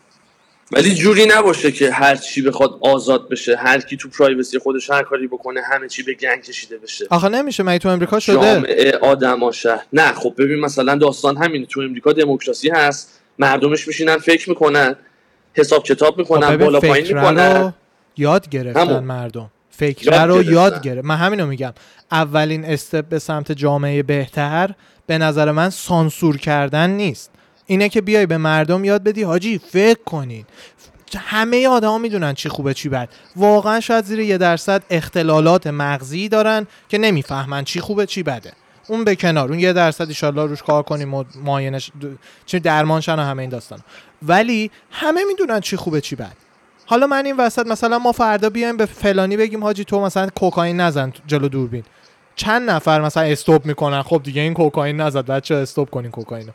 ولی جوری نباشه که هر چی بخواد آزاد بشه، هر کی تو پرایوسی خودش هر کاری بکنه، همه چی به گنگ کشیده بشه. آخه نمیشه، مگه تو امریکا شده جامعه آدماشه؟ نه خب ببین مثلا داستان همینه، تو امریکا دموکراسی هست، مردمش میشینن فکر میکنن، حساب کتاب میکنن، بالا پایین میکنن، یاد گرفتن مردم فکر رو یاد گرفت. من همینو میگم، اولین استپ به سمت جامعه بهتر به نظر من سانسور کردن نیست، اینه که بیای به مردم یاد بدی حاجی فکر کنین، همه آدما میدونن چی خوبه چی بد. واقعا شاید زیر 1% اختلالات مغزی دارن که نمیفهمن چی خوبه چی بده. اون به کنار، اون 1% ان شاءالله روش کار کنیم و معاینش چه درمانشن و همه این داستان. ولی همه میدونن چی خوبه چی بد. حالا من این وسط مثلا ما فردا بیایم به فلانی بگیم حاجی تو مثلا کوکائین نزن جلو دوربین، چند نفر مثلا استاپ میکنن خب دیگه این کوکائین نزد بچا استاپ کنین کوکائینو.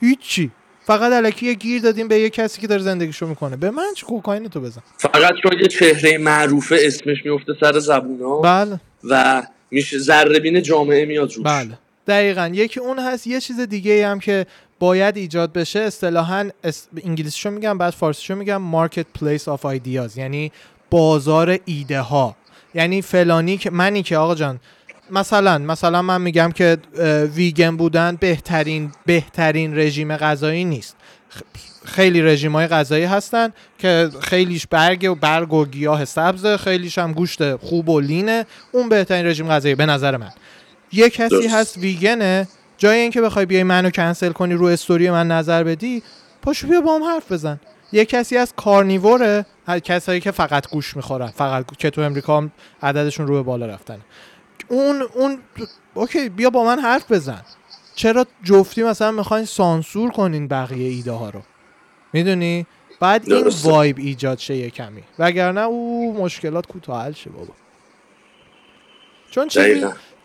هیچی، فقط الکی گیر دادیم به یه کسی که داره زندگیشو میکنه. به من چه کوکائین تو بزن، فقط چون یه چهره معروفه اسمش میفته سر زبونا. بله. و میشه ذره بین جامعه میاد روش. بله دقیقاً. یکی اون هست، یه چیز دیگه هم که باید ایجاد بشه. اصطلاحاً انگلیسیشو میگم بعد فارسیشو میگم مارکت پلیس آف ایدیاز، یعنی بازار ایده ها. یعنی فلانی که منی که آقا جان مثلا من میگم که ویگن بودن بهترین رژیم غذایی نیست. خیلی رژیم‌های غذایی هستن که خیلیش برگ و گیاه سبزه، خیلیش هم گوشت خوب و لینه، اون بهترین رژیم غذایی به نظر من. یه کسی هست ویگنه، جای اینکه بخوای بیای منو کنسل کنی رو استوری من نظر بدی، پاشو بیا با هم حرف بزن. یه کسی از کارنیوره، هر کسایی که فقط گوش میخورن، فقط که تو امریکا هم عددشون رو به بالا رفتن. اون اوکی بیا با من حرف بزن. چرا جفتی مثلا میخواین سانسور کنین بقیه ایده ها رو؟ میدونی؟ بعد این وایب ایجاد شه یه کمی، وگرنه او مشکلات کوتاه حل شه بابا. چون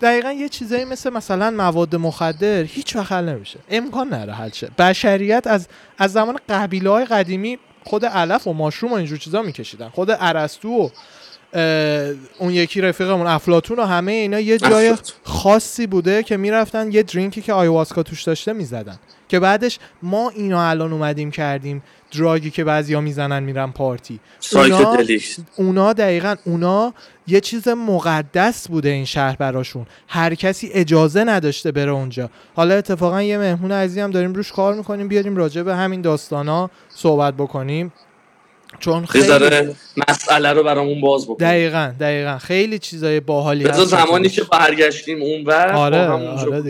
دقیقاً یه چیزایی مثلا مواد مخدر هیچ وقت حل نمیشه، امکان نداره حل شه. بشریت از زمان قبیله‌های قدیمی خود علف و ماشروم و اینجور چیزا میکشیدن. خود ارسطو و اون یکی رفیقمون افلاطون و همه اینا یه جای خاصی بوده که میرفتن یه درینکی که آیواسکا توش داشته میزدن، که بعدش ما اینا الان اومدیم کردیم دراگی که بعضیا میزنن میرن پارتی. اونا دقیقاً اونا یه چیز مقدس بوده این شهر براشون، هر کسی اجازه نداشته بره اونجا. حالا اتفاقا یه مهمون عزیزی هم داریم روش کار میکنیم، بیاریم راجع به همین داستانا صحبت بکنیم، چون خیلی مسئله رو برامون باز بکنه. دقیقاً خیلی چیزای باحالی هست. زمانی که برگشتیم اونور همونجا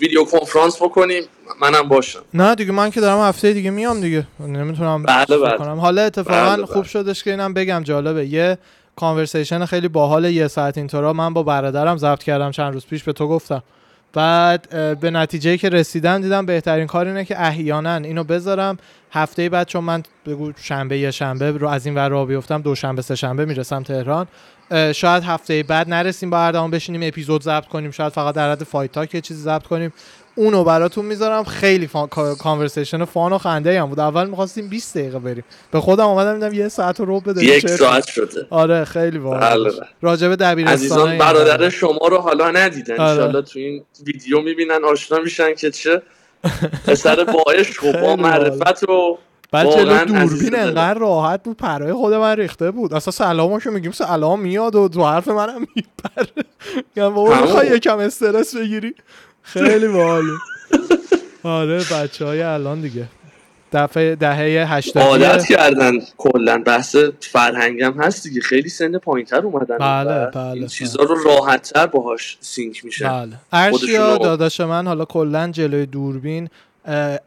ویدیو کنفرانس بکنیم، منم باشم. نه دیگه من که دارم هفته دیگه میام دیگه، نمیتونم بکنم. حالا اتفاقاً خوب شدش که اینم بگم، جالبه یه کانورسیشن خیلی باحال یه ساعت اینطورا من با برادرم ضبط کردم چند روز پیش، به تو گفتم. بعد به نتیجه‌ای که رسیدم دیدم بهترین کار اینه که احیانا اینو بذارم هفته بعد، چون من بگو شنبه یا شنبه رو از این ور راه بیفتم، دوشنبه سه شنبه میرسم تهران، شاید هفته بعد نرسیم با هردمون بشینیم اپیزود ضبط کنیم، شاید فقط در حد فایت تاک یه چیزی ضبط کنیم، اونو براتون میذارم. خیلی کانورسیشن فان و خنده‌ای هم بود. اول می‌خواستیم 20 دقیقه بریم، به خودم اومدم دیدم یه ساعت و ربع بدیم، 1 ساعت شده. آره خیلی باحال. راجب دبیرستان عزیزان برادر شما رو حالا ندیدن، ان شاءالله تو این ویدیو می‌بینن آشنا میشن که چه اثر باعث و با معرفت رو. بچه دوربین انقدر راحت بود، پرای خود من ریخته بود، اصلا سلاماشو میگیم سلام میاد و دو حرف منم میپره. میگم بابا میخوای یکم استرس بگیری؟ خیلی باحاله. آره بچهای الان دیگه دفعه دهه 80 عادت کردن، کلا بحث فرهنگم هست دیگه، خیلی سن پایینتر اومدن. بله چیزا رو راحت‌تر باهاش سینک میشن. بله ارشیا داداش من حالا کلا جلوی دوربین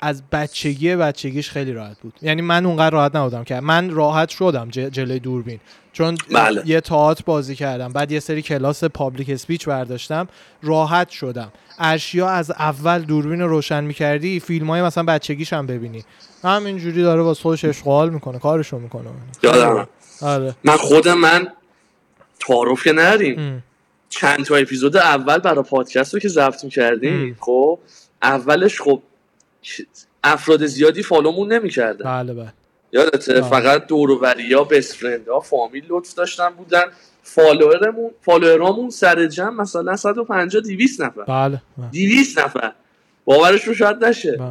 از بچگیش خیلی راحت بود، یعنی من اونقدر راحت نبودم که من راحت شدم جلوی دوربین، چون بله. یه تئاتر بازی کردم، بعد یه سری کلاس پابلیک اسپیچ برداشتم، راحت شدم. ارشیا از اول دوربین رو روشن می‌کردی، فیلم‌های مثلا بچگیش هم ببینی، همینجوری داره واسه خودش اشغال میکنه، کارشو میکنه. یادم آره من خودم تعارف که نداریم، چند تا اپیزود اول برای پادکست رو که ضبط می‌کردیم، خب اولش خب افراد زیادی فالومون نمی‌کردن. بله یادته بله. فقط دور و بریا، بست فرندها، فامیل لطف داشتن بودن. فالوورامون سر جمع مثلا 150 200 نفر. بله 200 نفر باورش رو شاید نشه. بله.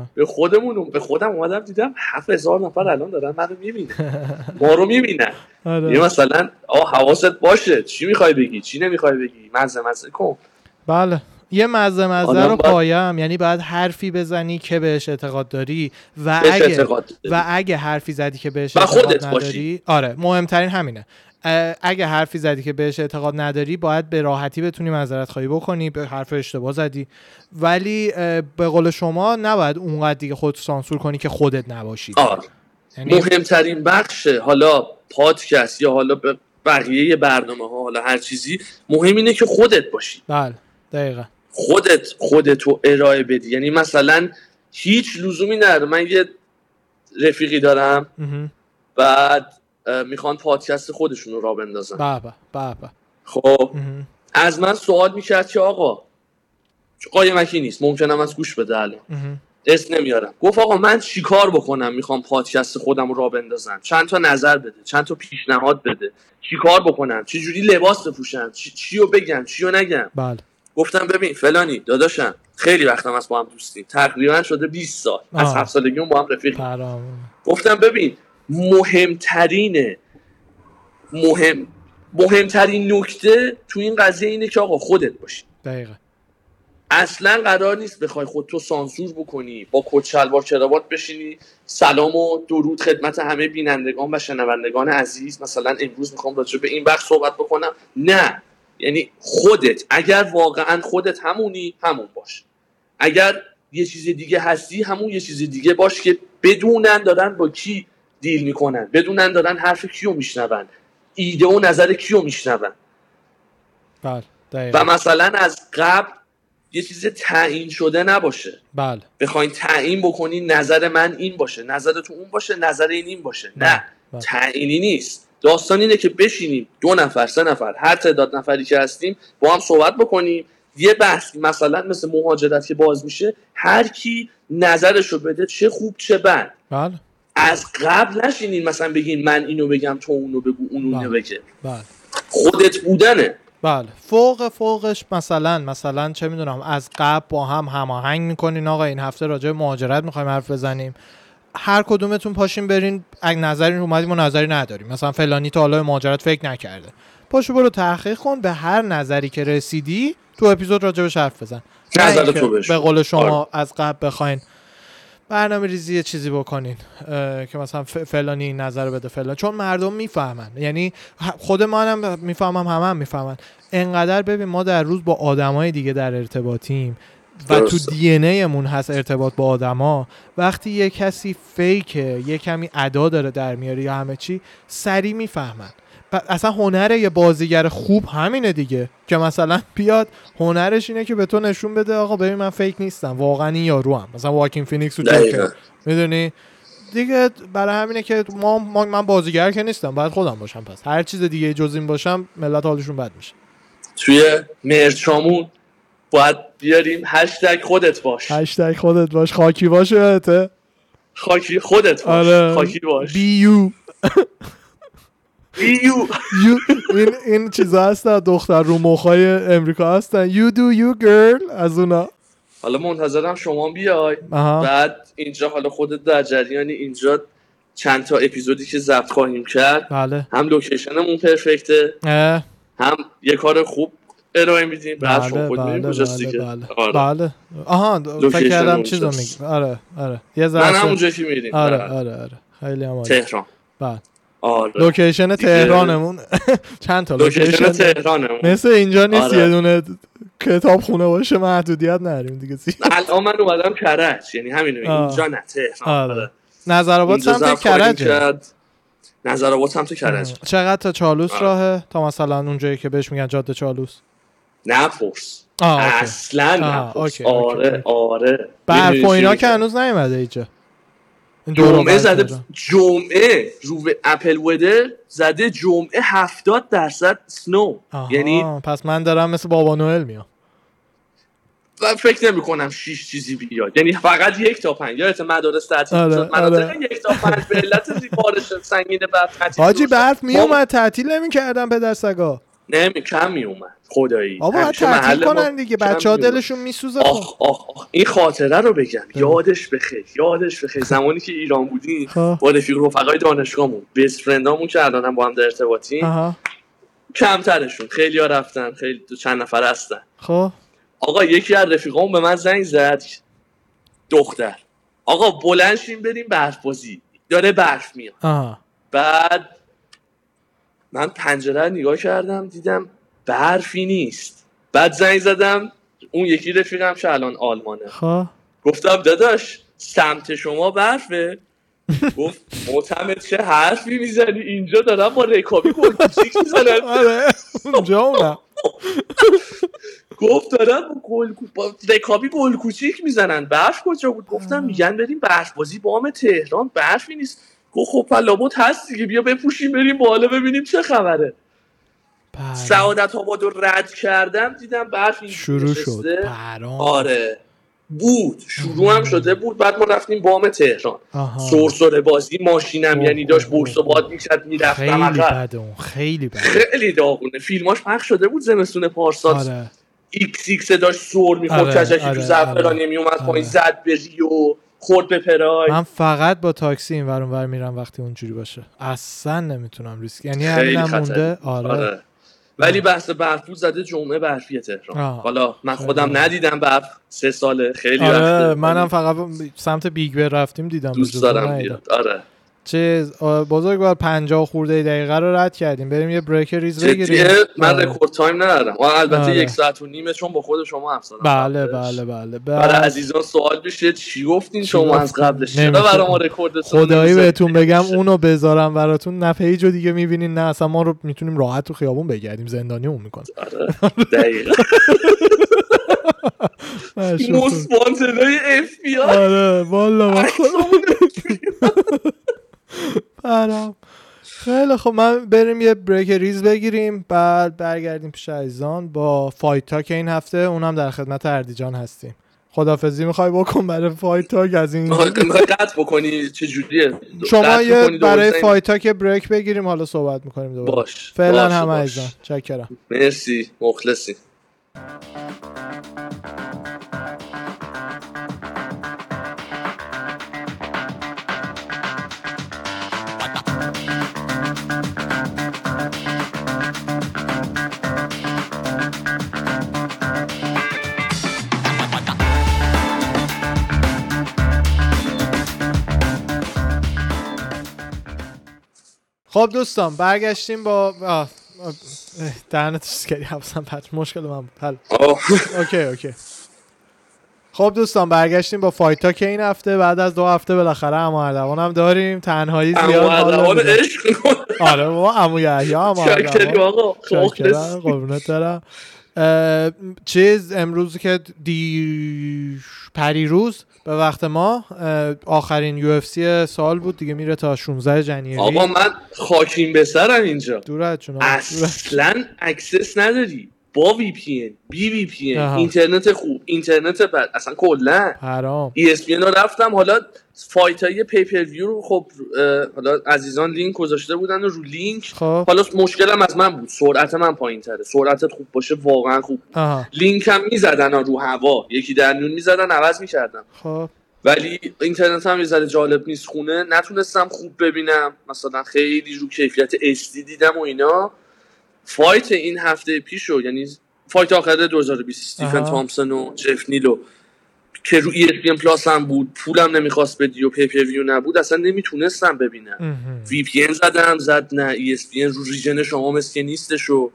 به خودم اومدم دیدم 7000 نفر الان دارن منو میبینن. ما رو میبینن. یه مثلا حواست باشه چی می‌خوای بگی، چی نمی‌خوای بگی، مزه کن. بله یه مزه رو پایم، یعنی باید حرفی بزنی که بهش اعتقاد داری و اگه حرفی زدی که بهش اعتقاد نداری، آره مهمترین همینه، اگه حرفی زدی که بهش اعتقاد نداری باید به راحتی بتونی معذرت خواهی بکنی، به حرف اشتباه زدی. ولی به قول شما نباید اونقدر دیگه خودت سانسور کنی که خودت نباشی. آره یعنی مهمترین بخش حالا پادکست یا حالا بقیه برنامه‌ها، حالا هر چیزی مهم اینه که خودت باشی. بله دقیقاً خودتو ارائه بدی، یعنی مثلا هیچ لزومی نداره. من یه رفیقی دارم بعد میخوان پادکست خودشون رو راه بندازن، بابا خب از من سوال میکرد که آقا قایمکی نیست ممکنم از گوش بده الان اسم نمیارم، گفت آقا من چیکار بکنم میخوام پادکست خودم رو راه بندازم، چند تا نظر بده، چند تا پیشنهاد بده، چیکار بکنم، چه جوری لباس بپوشم، چی رو بگم چی رو نگم. بله گفتم ببین فلانی داداشم خیلی وقتم از با هم دوستیم، تقریبا شده 20 سال از 7 سالگیمون با هم رفیقیم. گفتم ببین مهمترین نکته تو این قضیه اینه که آقا خودت باشی. دقیقاً. اصلا قرار نیست بخوای خودتو سانسور بکنی، با کت شلوار کراوات بشینی، سلام و درود خدمت همه بینندگان و شنوندگان عزیز، مثلا امروز میخوام راجع به این بخش صحبت بکنم. نه، یعنی خودت، اگر واقعا خودت همونی همون باش، اگر یه چیز دیگه هستی همون یه چیز دیگه باش که بدونن دارن با کی دیل میکنن، بدونن دارن حرف کیو میشنون، ایده و نظر کیو میشنون. بله دقیقاً. و مثلا از قبل یه چیز تعیین شده نباشه. بله. بخواین تعیین بکنین نظر من این باشه، نظر تو اون باشه، نظر این باشه. بله. نه، بله. تعیینی نیست. داستان اینه که بشینیم دو نفر، سه نفر، هر تعداد نفری که هستیم با هم صحبت بکنیم. یه بحث مثلا مثل مهاجرت که باز میشه، هر کی نظرشو بده، چه خوب چه بد. بله. از قبل نشینین مثلا بگین من اینو بگم تو اونو بگو اونو نبگه. بله. خودت بودنه. بله. فوقش مثلا چه میدونم از قبل با هم هماهنگ میکنین، آقا این هفته راجع به مهاجرت میخوایم حرف بزنیم، هر کدومتون پاشین برین اگه نظری اومدیم و نظری نداریم، مثلا فلانی تا حالا مهاجرت فکر نکرده، پاشو برو تحقیق کن، به هر نظری که رسیدی تو اپیزود راجع بهش حرف بزن. نظر تو بشه. به قول شما آره. از قبل بخواین برنامه ریزی چیزی بکنین که مثلا فلانی نظر بده فلان، چون مردم میفهمن، یعنی خود منم میفهمم همه میفهمن. انقدر ببین ما در روز با آدمای دیگه در ارتباطیم و تو دی ان ای مون هست ارتباط با آدما، وقتی یه کسی فیکه، یه کمی ادا داره در میاره یا همه چی، سری میفهمن. اصلا هنر یه بازیگر خوب همینه دیگه، که مثلا بیاد هنرش اینه که به تو نشون بده آقا ببین من فیک نیستم، واقعا این یاروام، مثلا واکین فینیکس و جوکر، میدونی دیگه. برای همینه که من بازیگر که نیستم، باید خودم باشم. پس هر چیز دیگه جز این باشم ملت حالشون بد میشه. توی مرچامون باید بیاریم هشتگ خودت باش. هشتگ خودت باش، خاکی باش، یادته خاکی خودت باش. آره. خاکی باش بیو این چیزا هستن، دختر رو مخای امریکا هستن. You do you girl. از اونا حالا منتظرم شما بیای. بعد اینجا حالا خودت در جریانی، اینجا چند تا اپیزودی که ضبط خواهیم کرد. بله. هم لوکیشنمون پرفکته، هم یه کار خوب ارائه میدیم. بعد شما خود میریم کجاست دیگه. بله. آها فکر کردم چیزو میگی. آره یه ذره من همونجا که میریم. آره خیلی عالی. تهران. بله. آره. لوکیشن تهرانمون چند تا لوکیشن تهرانمون مثل اینجا نیست. آره. یه دونه کتاب خونه باشه محدودیت نریم دیگه. الان من اومدم کرج، یعنی همینو اینجا نه تهران. آره. نظرآباد سمت کرج. نظرآباد سمت کرج چقدر تا چالوس راهه؟ تا مثلا اونجایی که بهش میگن جاده چالوس. نپرس اصلا نپرس. آره برف و اینا که هنوز نیومده اینجا. جمعه زده، جمعه رو اپل ودر زده، جمعه 70% سنو. یعنی پس من دارم مثل بابا نوئل میام و فکر نمی کنم 6 چیزی بیاد، یعنی فقط 1 تا 5. یادت مدارس تعطیل شد، مناطق 1 تا 5 به علت بارش سنگین برف تعطیل. حاجی برف می اومد تعطیل نمی کردن پدر سگا، کم می اومد خدایی. آبا تعطیل کنن دیگه، بچه‌ها دلشون میسوزه. آخ این خاطره رو بگم. یادش بخیر زمانی که ایران بودیم با رفقای دانشگاهمون، بیس فرندامون که الانم با هم در ارتباطیم، کمترشون خیلی‌ها رفتن، خیلی چند نفر هستن. خب آقا یکی از رفیقامون به من زنگ زد، دختر آقا بلند شیم بریم برف‌بازی، داره برف میاد. بعد من پنجره نگاه کردم دیدم برفی نیست. بعد زنگ زدم اون یکی رفیقم که الان آلمانه. گفتم داداش سمت شما برفه؟ گفت معتمد چه حرفی میزنی، اینجا دارم با رکابی گلکوچیک میزنم. آره اونجا اونم گفت دارم با رکابی گلکوچیک میزنن، برف کجا بود؟ گفتم میگن بریم برف بازی بام تهران، برفی نیست. گفت خب لابد هست دیگه، بیا بپوشیم بریم بالا ببینیم چه خبره. سعادت آبادو رد کردم دیدم برف شروع شد. آره بود، شروع هم شده بود. بعد ما رفتیم بام تهران، سرسره بازی، ماشینم یعنی داشت برس و باد می‌کرد می‌رفتم. خیلی بده، خیلی داغونه. فیلماش پخش شده بود زمستون پارسال. ایکس ایکس داشت سور میخورد کششی تو زعفرانی میومد پایین زد به ریو خورد به پرای. من فقط با تاکسی این ور اون ور میرم وقتی اونجوری باشه، اصلا نمیتونم ریسک، یعنی همینم مونده. آره ولی بحث برف زده جمعه برفی تهران، حالا من خودم ندیدم برف 3 ساله خیلی وقته، منم فقط سمت بیگ بر رفتیم دیدم، دوست دارم بیاد. آره چیز بزرگوار 50 خورده دقیقه رو رد کردیم، بریم یه بریک ریز بگیریم. من رکورد تایم ندارم البته، 1 ساعت و نیم چون با خود شما حرف زدم. بله بله بله. برای عزیزان سوال میشه چی گفتین شما از قبلش؟ چرا برای ما رکورد خدایی بهتون بگم اونو بذارم براتون، نه پیجو دیگه میبینین نه اصلا، ما رو میتونیم راحت تو خیابون بگردیم زندانیمون میکنه. دقیقاً اسپانسرای اف بی آی. آره والله برام. خیلی خب من بریم یه بریک ریز بگیریم، بعد برگردیم پیش عزیزان با فایت تاک این هفته، اونم در خدمت اردیجان هستیم. خدافظی میخوای بکن برای فایت تاک از این قطع بکنی چجوریه؟ شما یه برای فایت تاک بریک بگیریم، حالا صحبت میکنیم دوباره. باش فعلا همه عزیزان چکرم، مرسی، مخلصی. خب دوستان برگشتیم با دهنتش کردی حبسم پت مشکل من بود. اوکی خب دوستان برگشتیم با فایت تاک این هفته بعد از 2 هفته بالاخره عمو اردوان هم داریم. تنهایی زیاد حال عشق کنه. آره ما عمو یحیی آقا قربونت برم. چیز امروز که پریروز به وقت ما آخرین یو اف سی سال بود دیگه، میره تا 16 ژانویه. آقا من خاکیم به سرم اینجا، دورتون اصلا اکسس نداری، با وی پی ان بی وی پی ان اینترنت خوب اینترنت بد اصلا کلا حرام. ESPN رفتم، حالا فایت های پیپر ویو رو خب حالا عزیزان لینک گذاشته بودن رو لینک، حالا مشکلم از من بود سرعت من پایین تره، سرعتت خوب باشه واقعا خوب. لینک هم میزدن رو هوا، یکی در نون میزدن عوض میکردم، ولی اینترنت هم یه ذره جالب نیست خونه، نتونستم خوب ببینم مثلا، خیلی رو کیفیت HD دیدم و اینا. فایت این هفته پیشو یعنی فایت آخره 2020 استیفن تامسون و جف نیلو که رو ESPN پلاس هم بود، پولم نمیخواست بدی و پیپرویو نبود، اصلا نمیتونستم ببینم. VPN زدم زد نه، ESPN رو ریجن شما مسکه نیستشو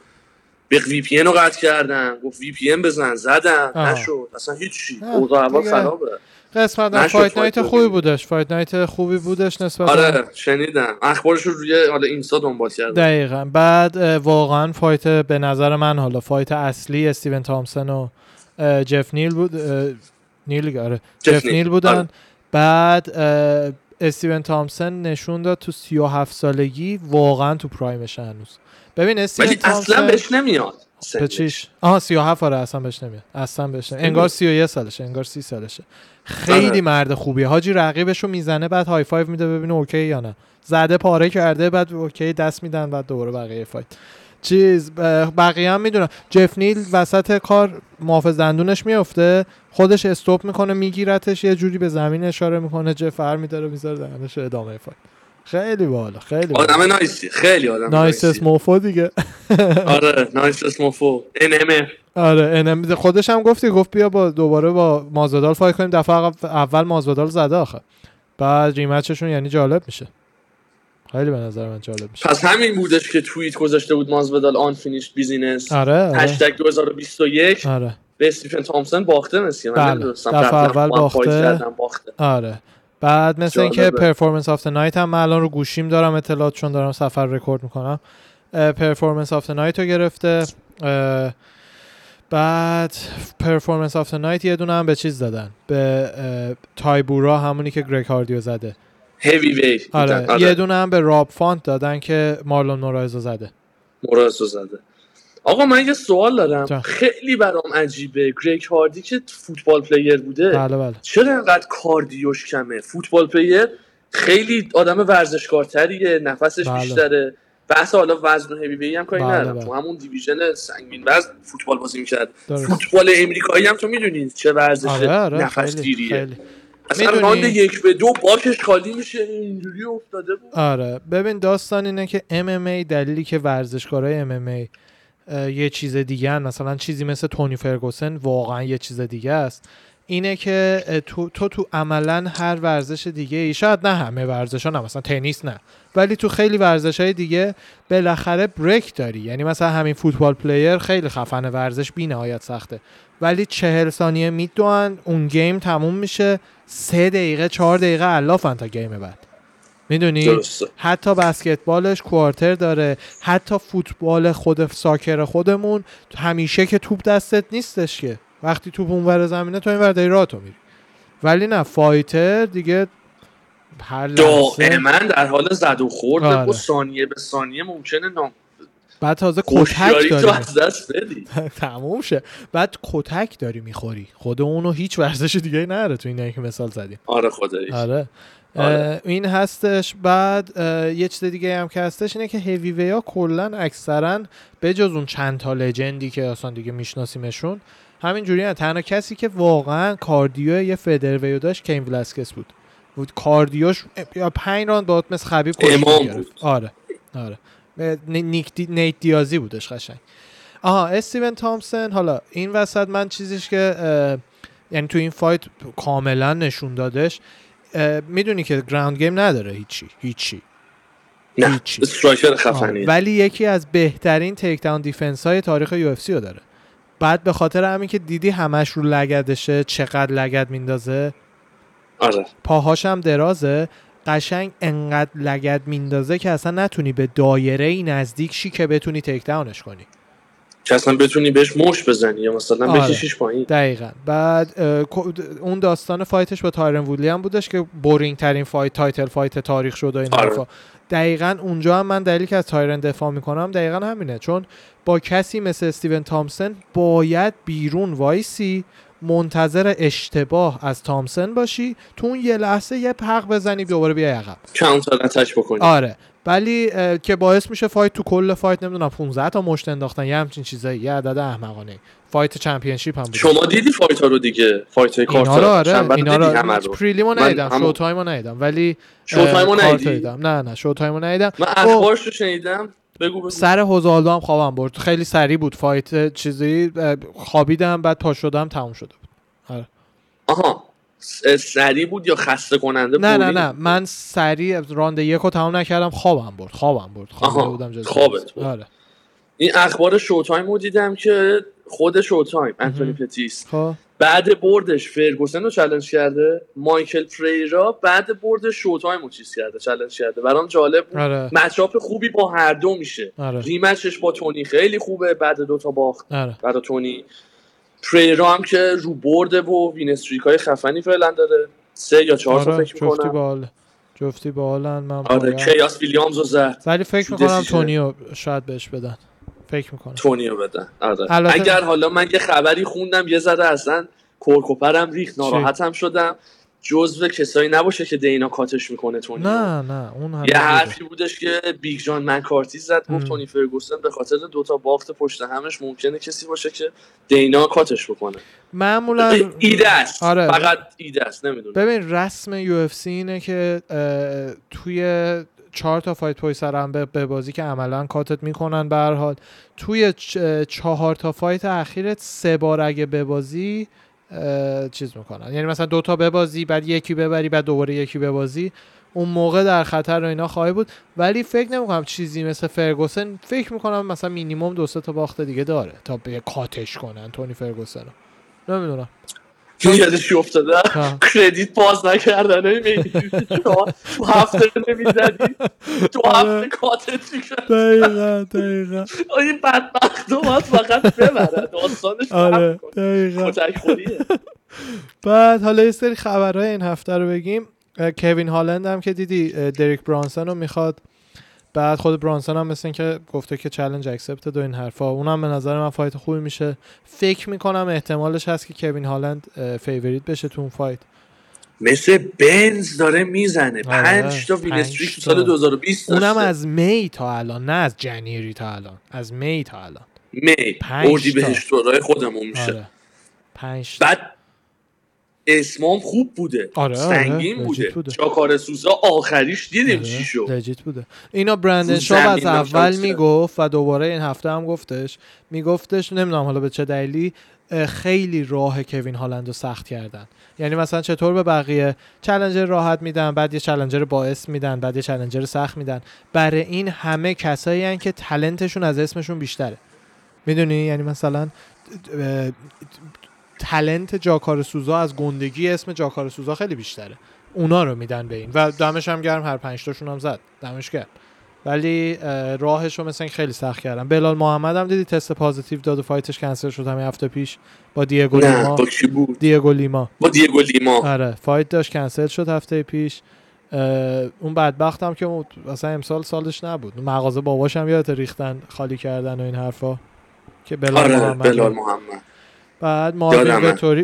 به VPN رو قطع کردم، گفت VPN بزن زدم نشد اصلا هیچی، اوضاع هوا خرابه. قسمت فایت نایت خوبی بودش، فایت نایت خوبی بودش نسبت. آره شنیدم اخبارش رو روی حالا اینستا دنبال کردم. دقیقاً بعد واقعاً فایت به نظر من حالا فایت اصلی استیون تامسون و جف نیل بود، جف نیل بودن. بعد استیون تامسون نشون داد تو 37 سالگی واقعاً تو پرایمش هنوز. ببین استیون تامسون اصلاً بهش نمیاد بچیش. 37 آره اصلا بهش نمیاد. انگار 31 سالشه، انگار 30 سالشه. خیلی مرد خوبیه حاجی، رقیبشو میزنه بعد های فایو میده ببینه اوکی یا نه، زده پاره کرده بعد اوکی دست میدن بعد دوباره بقیه فایت چیز. بقیه هم میدونن جف نیل وسط کار محافظ دندونش میفته، خودش استوب میکنه میگیرتش یه جوری به زمین اشاره میکنه، جفر میداره میذاره دندونش ادامه فایت. خیلی باحال، خیلی آدم نایسی، خیلی آدم نایس اسموفو دیگه. آره نایس اسموفو NMF. آره NMF خودش هم گفت بیا با دوباره با مازودال فایت کنیم، دفعه اول مازودال زده آخه، بعد ریمچشون یعنی جالب میشه، خیلی به نظر من جالب میشه. پس همین بودش که توییت گذاشته بود مازودال آن فینیش بیزینس. آره #2021. آره به استیفن تامسون باخته مسیه، من نمیدونستم دفعه اول باخته. آره بعد مثل اینکه پرفورمنس آف دی نایت هم من الان رو گوشیم دارم اطلاعات، چون دارم سفر رکورد میکنم، پرفورمنس آف دی نایت رو گرفته. بعد پرفورمنس آف دی نایت یه دونه هم به چیز دادن به تایبورا، همونی که گرگ هاردیو زده هیوی ویت. آره یه دونه هم به راب فانت دادن که مارلون مورایز رو زده. آقا من یه سوال دارم خیلی برام عجیبه، گریگ هاردی که فوتبال پلیر بوده چرا انقدر کاردیوش کمه؟ فوتبال پلیر خیلی آدم ورزشکارتریه، نفسش بیشتره، بحث حالا وزن و هیوی هم کاری ندارم، تو همون دیویژن سنگین وزن فوتبال بازی می‌کرد. فوتبال آمریکایی هم تو می‌دونید چه ورزشه، نفس‌گیریه. اصلا راند 1-2 باشش خالی میشه، اینجوری افتاده بود. آره ببین داستان اینه که MMA، دلیلی که ورزشکارای MMA یه چیز دیگه هن، مثلا چیزی مثل تونی فرگوسن واقعا یه چیز دیگه است، اینه که تو عملا هر ورزش دیگه ای، شاید نه همه ورزش ها، نه مثلا تنیس نه، ولی تو خیلی ورزش های دیگه بالاخره بریک داری. یعنی مثلا همین فوتبال پلیر خیلی خفنه، ورزش بی نهایت سخته، ولی 40 ثانیه میدونن اون گیم تموم میشه، 3 دقیقه 4 دقیقه علافن تا گیم بعد، میدونی؟ حتی بسکتبالش کوارتر داره، حتی فوتبال خود ساکر خودمون همیشه که توپ دستت نیستش که، وقتی توپ اونور زمینه تو اینور داری راه تو میری، ولی نه فایتر دیگه هر لحظه دائما در حال زد و خورده. آره. و ثانیه به ثانیه ممکنه بعد تازه کتک داری از دست بدی تموم شه، بعد کتک داری میخوری، خود اونو هیچ ورزش دیگه نره تو اینایی که مثال زدیم. آره خداییش. آره. این هستش. بعد یه چیز دیگه هم که هستش اینه که هیوی‌ویا کلا اکثرا بجز اون چند تا لژندی که اصلا دیگه میشناسیمشون همینجوری، نه تنها کسی که واقعا کاردیو یه فدرویو داشت کین ولاسکس بود کاردیوش 5 راند با مثل خبیب کشی می‌گرفت. آره نیت دیازی بودش قشنگ. آها استیون تامسون. حالا این وسط من چیزیش که یعنی تو این فایت کاملا نشون دادش، میدونی که گراوند گیم نداره هیچی نه، استرایکر خفنیه، ولی یکی از بهترین تیک داون دیفنس های تاریخ یو اف سی رو داره. بعد به خاطر همین که دیدی همش رو لگدشه، چقدر لگد میندازه. آره پاهاش هم درازه، قشنگ انقدر لگد میندازه که اصلا نتونی به دایره ای نزدیک شی که بتونی تیک داونش کنی، که اصلا بتونی بهش مش بزنی یا مثلا بکشیش پایین. دقیقاً. بعد اون داستان فایتش با تایرن وودلی هم بودش که بورینگ ترین فایت، تایتل فایت تاریخ شد و این حرفا. دقیقاً اونجا هم من دلیلی که از تایرن دفاع میکنم دقیقاً همینه، چون با کسی مثل استیون تامسون باید بیرون وایسی، منتظر اشتباه از تامسون باشی، تو اون یه لحظه یه حق بزنی دوباره بیای عقب کانتر اتک بکنی. آره ولی که باعث میشه فایت تو کل فایت نمیدونم 15 تا مشت انداختن یا همچین چیزایی، یه عدد احمقانه. فایت چمپیونشیپ هم بود، شما دیدی فایت ها رو دیگه، فایت های کارتر اینا رو پریلیمو ندیدم، شو تایمو ندیدم، ولی شو تایمو ندیدم، نه شو تایمو ندیدم، من اخبارشو شنیدم. بگو. سر هوزالدو هم خوابم برد، خیلی سریع بود فایت، چیزی خوابیدم بعد پا شدم تموم شده بود. آره. آها سریع بود یا خسته کننده بود؟ نه من سریع راند 1 تموم نکردم، خوابم برد خوابیده بودم جزو خوابت بود. آره. این اخبار شوتایم رو دیدم که خود شوتایم انتونی پتیس بعد بردش فرگوسن رو چالش کرده، مایکل پریرا بعد برد شوتایم رو چیز کرده، چالش کرده. برام جالب بود. آره. مچاپ خوبی با هر دو میشه. آره. ریمچش با تونی خیلی خوبه بعد 2 تا باخت. آره. برای تونی. پریرا هم که رو برده و وین استریکای خفنی فعلا داره، 3 یا 4 تا فکر می‌کنم. جفتی بالن من. آره کیاس ویلیامز رو زد. ولی فکر می‌کنم تونیو شاید بهش بدن. تونیو بدن. آره. اگر حالا من یه خبری خوندم یه ذره اصلا کورکوپرم ریخت، ناراحتم شدم، جزو کسایی نباشه که دینا کاتش میکنه تونی. نه اون یه حرفی بودش که بیگ جان مکارتی زد، گفت تونی فرگوسن به خاطر 2 تا باخت پشت همش ممکنه کسی باشه که دینا کاتش بکنه. معمولا ایده است. آره. فقط ایده است، نمیدونم. ببین رسم یو اف سی اینه که توی 4 تا فایت پای سر هم به بازی که عملا کاتت میکنن، به هر حال توی 4 تا فایت اخیرت 3 بار اگه به بازی چیز میکنن، یعنی مثلا 2 تا به بازی بعد یکی ببری بعد دوباره یکی به بازی، اون موقع در خطر و اینا خواهی بود. ولی فکر نمیکنم چیزی مثل فرگوسن، فکر میکنم مثلا مینیمم 2-3 تا باخت دیگه داره تا به کاتش کنن تونی فرگوسن رو. نمیدونم یادش افتاده کردیت پاس نکردن نمیدی تو هفته نمیزدی تو هفته کاتت میکرد. دقیقا این بدبخت اومد فقط ببره داستانش رو کن کتک خوریه. بعد حالا یه سری خبرهای این هفته رو بگیم. کوین هالند هم که دیدی دریک برانسن رو میخواد، بعد خود برانسن هم مثل این که گفته که چالش اکسپتد و این حرفا، اونم به نظر من فایت خوبی میشه. فکر میکنم احتمالش هست که کوین هالند فیوریت بشه تو اون فایت. مثل بنز داره میزنه. 5 تا ویل استریت تو سال 2020 داشته، اونم از می تا الان، نه از جنیری تا الان، از می تا الان، می اردیبهشت راه خودمون میشه. آره. 5 بعد اسمم خوب بوده. آره. سنگین بوده. چاکار سوزا آخریش دیدیم. آره. چی شد لجیت بوده. اینا برندن شاب از اول میگفت و دوباره این هفته هم گفتش، میگفتش نمیدونم حالا به چه دلیلی خیلی راه کوین هالند رو سخت کردن. یعنی مثلا چطور به بقیه چالنجر راحت میدن، بعد یه چالنجر باعث میدن، بعد یه چالنجر سخت میدن. برای این همه کسایی هستن که تالنتشون از اسمشون بیشتره. میدونی یعنی مثلا تالنت جاکار سوزا از گندگی اسم جاکار سوزا خیلی بیشتره، اونا رو میدن به این و دمش هم گرم، هر 5 تاشون هم زد، دمش گرم. ولی راهش رو مثلا خیلی سخت کردم. بلال محمد هم دیدی تست پازیتیو داد و فایتش کنسل شد همین هفته پیش با دیگو لیما. با کی بود؟ دیگو لیما. با دیگو لیما. آره، فایت داشت کنسل شد هفته پیش. اون بدبختم که مثلا امسال سالش نبود. مغازه باباش هم یادت ریختن خالی کردن و این حرفا که بلال. آره، محمد. بلال محمد. بعد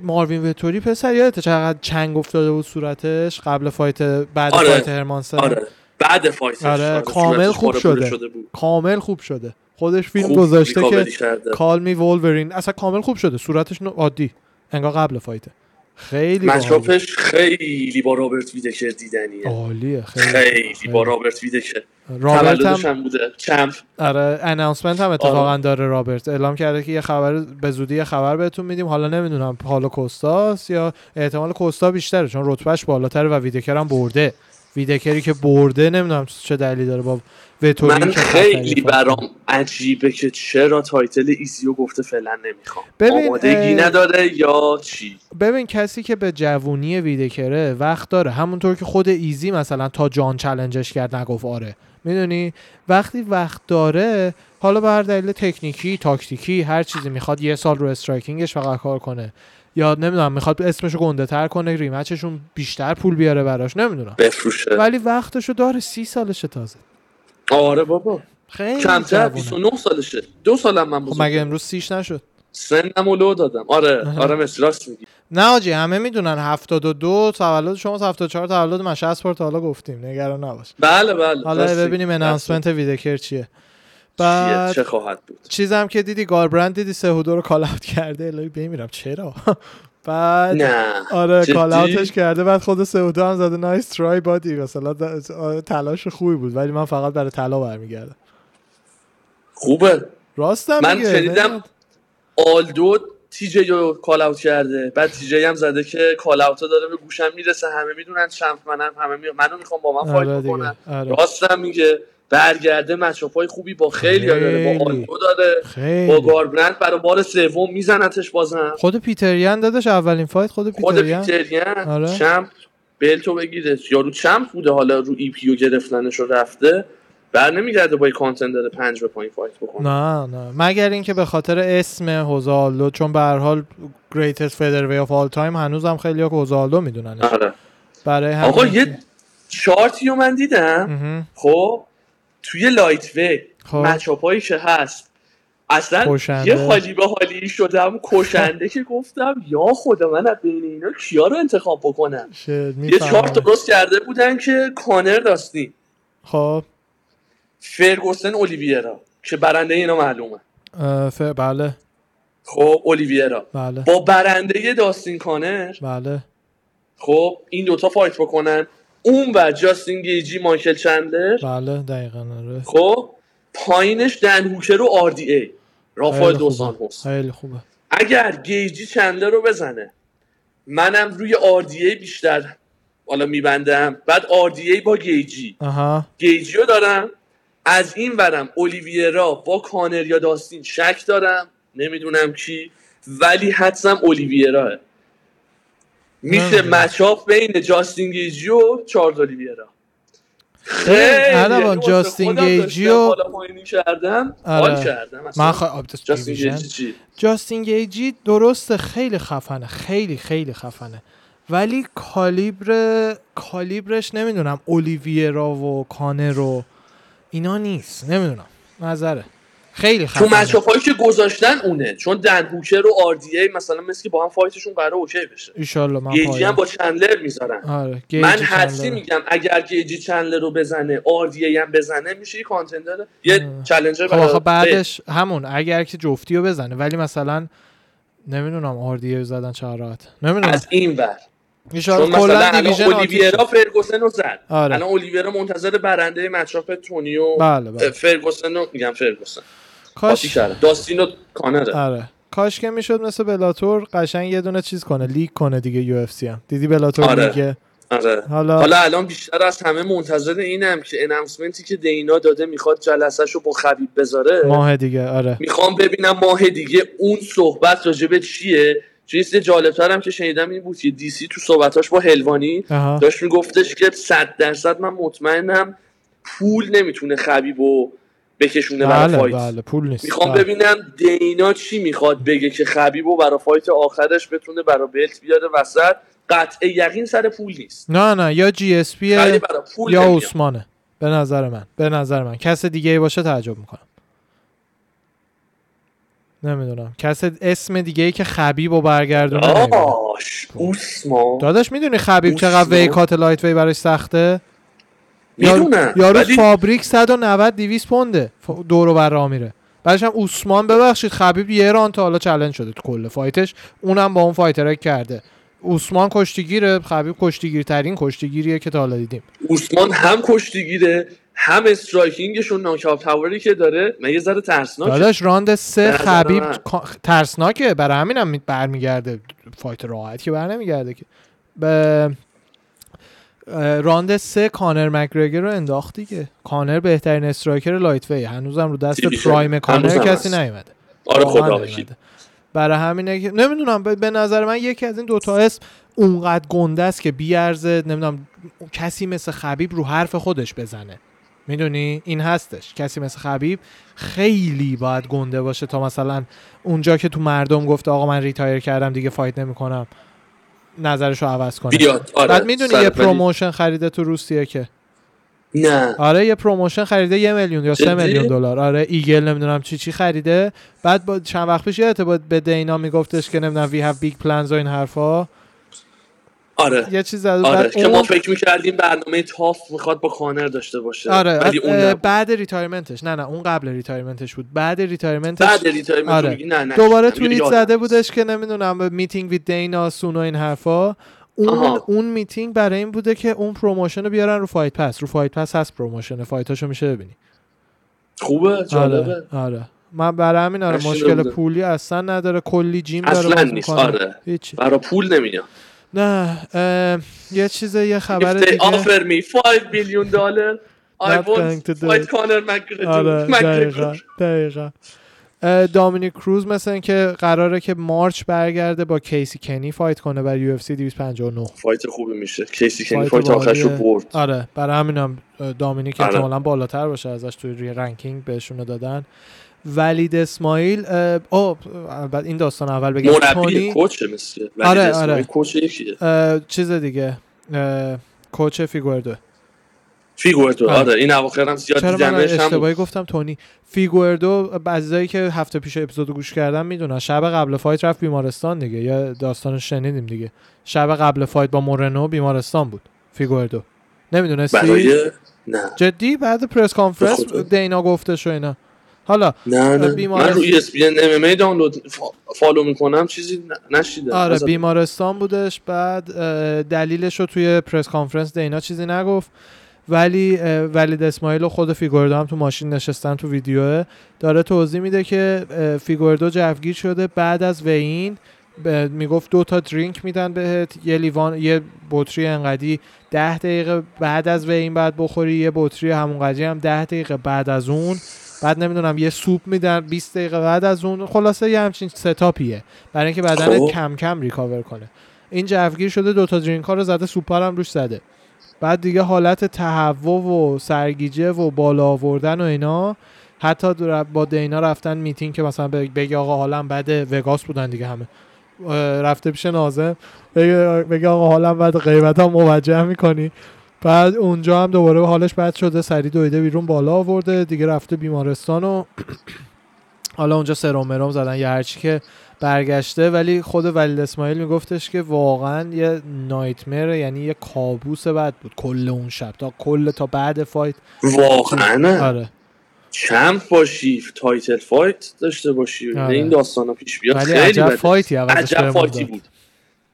ماروین ویتوری پسر یادته چقدر چنگ افتاده بود صورتش قبل فایت، بعد آره. فایت هرمانسن. آره. بعد فایتش کامل خوب شده بود. کامل خوب شده. خودش فیلم گذاشته که کالمی وولورین، اصلا کامل خوب شده. صورتش عادی انگار قبل فایت. خیلی مشوفش خیلی با رابرت ویدکر دیدنیه. عالیه. خیلی با رابرت ویدکر. رابرت هم بوده. چمپ. آره، اناونسمنت هم اتفاقا داره. رابرت اعلام کرده که یه خبر به زودی یه خبر بهتون میدیم. حالا نمیدونم حالا کوستاس یا احتمال کوستا بیشتره چون رتبهش بالاتره و ویدکر هم برده. ویدکری که برده نمیدونم چه دلیلی داره با ویتوری. من خیلی برام عجیبه که چرا تایتل ایزیو گفته فعلا نمیخوام، آمادگی نداره یا چی. ببین کسی که به جوونی ویدکره وقت داره، همونطور که خود ایزی مثلا تا جان چالنجش کرد نگفت آره، میدونی وقتی وقت داره حالا به هر دلیل تکنیکی تاکتیکی هر چیزی میخواد یه سال رو استرایکینگش فقط کار کنه، یا نمیدونم میخواد اسمشو گنده تر کنه، ریمچشون بیشتر پول بیاره براش، نمیدونم بفروشه، ولی وقتشو داره. 30 سالشه تازه. آره بابا خیلی کمتر، 29 سالشه. 2 سالم من بزرگم. خب مگه امروز 30 نشد؟ سنمو لو دادم. آره آره مسراست میگی. نه آجی همه میدونن 72 تولد شما، 74 تولد من، 60 پورت حالا گفتیم، نگران نباش. بله بله. حالا ببینیم اناونسمنت ویدکر چیه. بعد چه خواهد بود. چیزم که دیدی گاربرند، دیدی سهودو رو کال اوت کرده. الهی بمیرم چرا. بعد نه. آره کال اوتش کرده، بعد خود سهودو هم زده نایس ترای بادی، مثلا تلاش خوبی بود ولی من فقط برای طلا برمیگردم. خوبه راستم من میگه. شنیدم آلدو تی جی رو کال اوت کرده، بعد تی جی هم زده که کال اوت داره به گوشم میرسه، همه میدونن چمپ منم، همه منو میخوام با من فایت کنن. راستم میگه برگرده مچ‌آپ‌های خوبی با خیلی داره، با آلدو داره، خیلی. با گاربرند برای بار سوم میزنتش بازم. خود پیتریان داداش اولین فایت، خود پیتریان آره. چمپ بلتو بگیره، یارو چمپ بوده، حالا رو ای پیو گرفتنش رو رفته، بر نمیگرده با کانتندر 5 به پایین فایت بکنه. نه مگر اینکه به خاطر اسم هوزالدو، چون به هر حال greatest featherweight of all time هنوزم خیلیا که هوزالدو میدوننش. آره. برای همین آقا یه چارتیو من دیدم خب توی لایت وی مچ‌آپ‌هایی که هست اصلا خوشنده. یه حالی به حالی شدم کشنده که گفتم یا خدا من از بین اینا کیا رو انتخاب بکنم. یه 4 تا درست کرده بودن که کانر داستین، خب فرگوسن، اولیویرا که برنده اینا معلومه. بله خب اولیویرا بله. با برنده داستین کانر بله. خب این دوتا فایت بکنن، اون و جاستین گیجی، مایکل چندلر. بله دقیقاً آره. خب پایینش دن هوکر و آر دی ای، رافائل دو سانتوس. خیلی خوبه. اگر گیجی چندلر رو بزنه، منم روی آر دی ای بیشتر حالا میبندم، بعد آر دی ای با گیجی. آها. گیجی رو دارم، از این ورم اولیویرا با کانر یا داستین شک دارم، نمیدونم کی، ولی حدسم اولیویراه. میشه مچ‌آپ بین جاستین گیجی و چارلز اولیویرا. خیلی الان جاستین گیجی رو پایینی کردم، حال کردم من. جاستین گیجی درسته خیلی خفنه، خیلی خیلی خفنه، ولی کالیبرش نمیدونم اولیویرا و کانر رو اینا نیست، نمیدونم نظره. خیلی خطرناک. چون مچ‌آپ‌هایی که گذاشتن اونه، چون دن هوکر و آردیه مثلا مثل که با هم فایتشون قراره اوکی بشه ان شاء الله. من گیجی هم با چندلر میذارن. آره. من حدسی میگم اگر گیجی چندلر رو بزنه، آردیه هم بزنه، میشه یه کانتندر، یه چالنجر. آخه بعدش همون اگر که جفتی رو بزنه، ولی مثلا نمیدونم آردیه زدن چه راحت، نمیدونم از این ور میشاره کلا دیویژن اولیویرا فرگوسن رو زد. آره. الان اولیویرا منتظر برنده مچ‌آپ تونی و فرگوسن رو میگم. فرگوسن کاش داستین و کانر. آره. کاش که میشد مثل بلاتور قشنگ یه دونه چیز کنه، لیگ کنه دیگه. یو اف سی هم دیدی بلاتور. آره. دیگه آره. حالا الان بیشتر از همه منتظر اینم که اناونسمنتی که دینا داده میخواد جلسه‌شو با خبیب بذاره ماه دیگه. آره. میخوام ببینم ماه دیگه اون صحبت راجع به چیه. چیز جالب‌تر هم که شنیدم این بود که دی‌سی تو صحبتاش با هلوانی داشت میگفتش که 100% من مطمئنم پول نمیتونه خبیبو بکشونه برای فایت. بله پول نیست. میخوام ببینم دینا چی میخواد بگه که خبیبو برای فایت آخرش بتونه برای بلت بیاره وسط. قطع یقین سر پول نیست. نه یا جی اس پی یا عثمانه. به نظر من کس دیگه‌ای باشه تعجب میکنم. نمیدونم کس اسم دیگه ای که خبیبو برگردونه. آش عثمان داداش میدونی خبیب چقدر وی کات لایت وی براش سخته؟ میدونم یارو ولی... فابریک 190-200 پونده دور و بر راه میره. بعدش هم عثمان ببخشید خبیب یه ران تا حالا چالش شده تو کل فایتش، اونم با اون فایترک کرده. عثمان کشتیگیره، خبیب کشتیگیرترین کشتیگیریه که تا حالا دیدیم. عثمان هم کشتیگیره هم استرایکینگش و ناک‌آوت پاوری که داره من یه ذره ترسناکه. داداش راند 3 خبیب ترسناکه، برای همینم برمیگرده فایت راحت که برنمیگرده که. به راند 3 کانر مک‌گرگر رو انداخت دیگه. کانر بهترین استرایکر لایت وی، هنوزم رو دست پرایم کانر کسی نیومده. آره خدا وکیل. برای همینه که نمیدونم به نظر من یکی از این دوتا اسم اونقدر گنده است که بی ارزه. نمیدونم کسی مثل خبیب رو حرف خودش بزنه، میدونی این هستش. کسی مثل خبیب خیلی باید گنده باشه تا مثلا اونجا که تو مردم گفته آقا من ریتایر کردم دیگه فایت نمیکنم نظرشو عوض کنه بیاد. آره. بعد میدونی یه پروموشن خریده تو روسیه که نه. آره یه پروموشن خریده 1 میلیون یا 3 میلیون دلار. آره ایگل نمیدونم چی خریده. بعد با چند وقت پیش یادت به دینا میگفتش که نمیدونم وی هاف بیگ پلنز و این حرفا. آره یه چیز از آره. که ما فکر می‌کردیم برنامه تاف میخواد با کانر داشته باشه. آره. ولی اون بعد ریتایرمنتش نه اون قبل ریتایرمنتش بود. بعد ریتایرمنت آره. نه دوباره توییت زده بودش که نمیدونم میتینگ وید دینا سون و این حرفا. اون میتینگ برای این بوده که اون پروموشن رو بیارن رو فایت پس. رو فایت پس هست پروموشن، فایتاشو میشه ببینی. خوبه جالبه. آره. من برای همین آره مشکل پولی اصلا نداره، کلی جیم داره اصلا نیست. آره. برای پول نمیاد. نه یه چیزه یه خبر دیگه. آفر می 5 میلیون دلار I want fight Conor McGregor. دامینیک کروز مثلا که قراره که مارچ برگرده با کیسی کنی فایت کنه برای UFC 259. فایت خوبی میشه. کیسی کنی فایت آخرشو برد. آره برای همینم دامینیک احتمالاً بالاتر باشه ازش توی رنکینگ بهشونو دادن. ولید اسماعیل بعد این داستان اول بگم مربی کوچه مثل ولید آره، اسماعیل آره. کوچه یکیه چیز دیگه کوچه فیگوردو آره این اواخرم زیاد دیدمش. چرا من اشتباهی گفتم تونی فیگوردو؟ بعضیایی که هفته پیش اپیزودو گوش کردن میدونن شب قبل فایت رفت بیمارستان دیگه، یا داستانش شنیدیم دیگه. شب قبل فایت با مورنو بیمارستان بود فیگوردو. نمیدونستی؟ برای نه جدی بعد پرس کانفرنس دینا گفتش و اینا. حالا من روی ESPN MMA دانلود فالو میکنم چیزی نشیده. آره بیمارستان بودش. بعد دلیلش رو توی پرس کانفرنس دینا چیزی نگفت، ولی ولید اسماعیل و خود فیگوردو هم تو ماشین نشستن تو ویدیوه داره توضیح میده که فیگوردو جوگیر شده بعد از وین. میگفت 2 تا درینک میدن بهت، یه لیوان یه بطری انقدی 10 دقیقه بعد از وین بعد بخوری، یه بطری همونقدی هم 10 دقیقه بعد از اون، بعد نمیدونم یه سوپ میدن 20 دقیقه بعد از اون. خلاصه یه همچین ستاپیه برای اینکه بدنت کم کم ریکاور کنه. این جوگیر شده 2 تا درینک ها رو زده، سوپ ها هم روش زده. بعد دیگه حالت تهوع و سرگیجه و بالا آوردن و اینا. حتی با دینا رفتن میتینگ که مثلا بگه آقا حالم بده. وگاس بودن دیگه همه. رفته پیش ناظم بگه آقا حالم بده، غیبت هم موجه میکنی. بعد اونجا هم دوباره حالش بد شده، سری دویده بیرون بالا آورده دیگه، رفته بیمارستان و حالا اونجا سرم زدن یا هرچی که برگشته، ولی خود ولید اسماعیل میگفتش که واقعا یه نایتمره، یعنی یه کابوس بد بود کل اون شب تا بعد فایت واقعا. آره چمپ باشی، تایتل فایت داشته باشی، آره. این داستانا پیش بیاد خیلی عجب فایتی، بود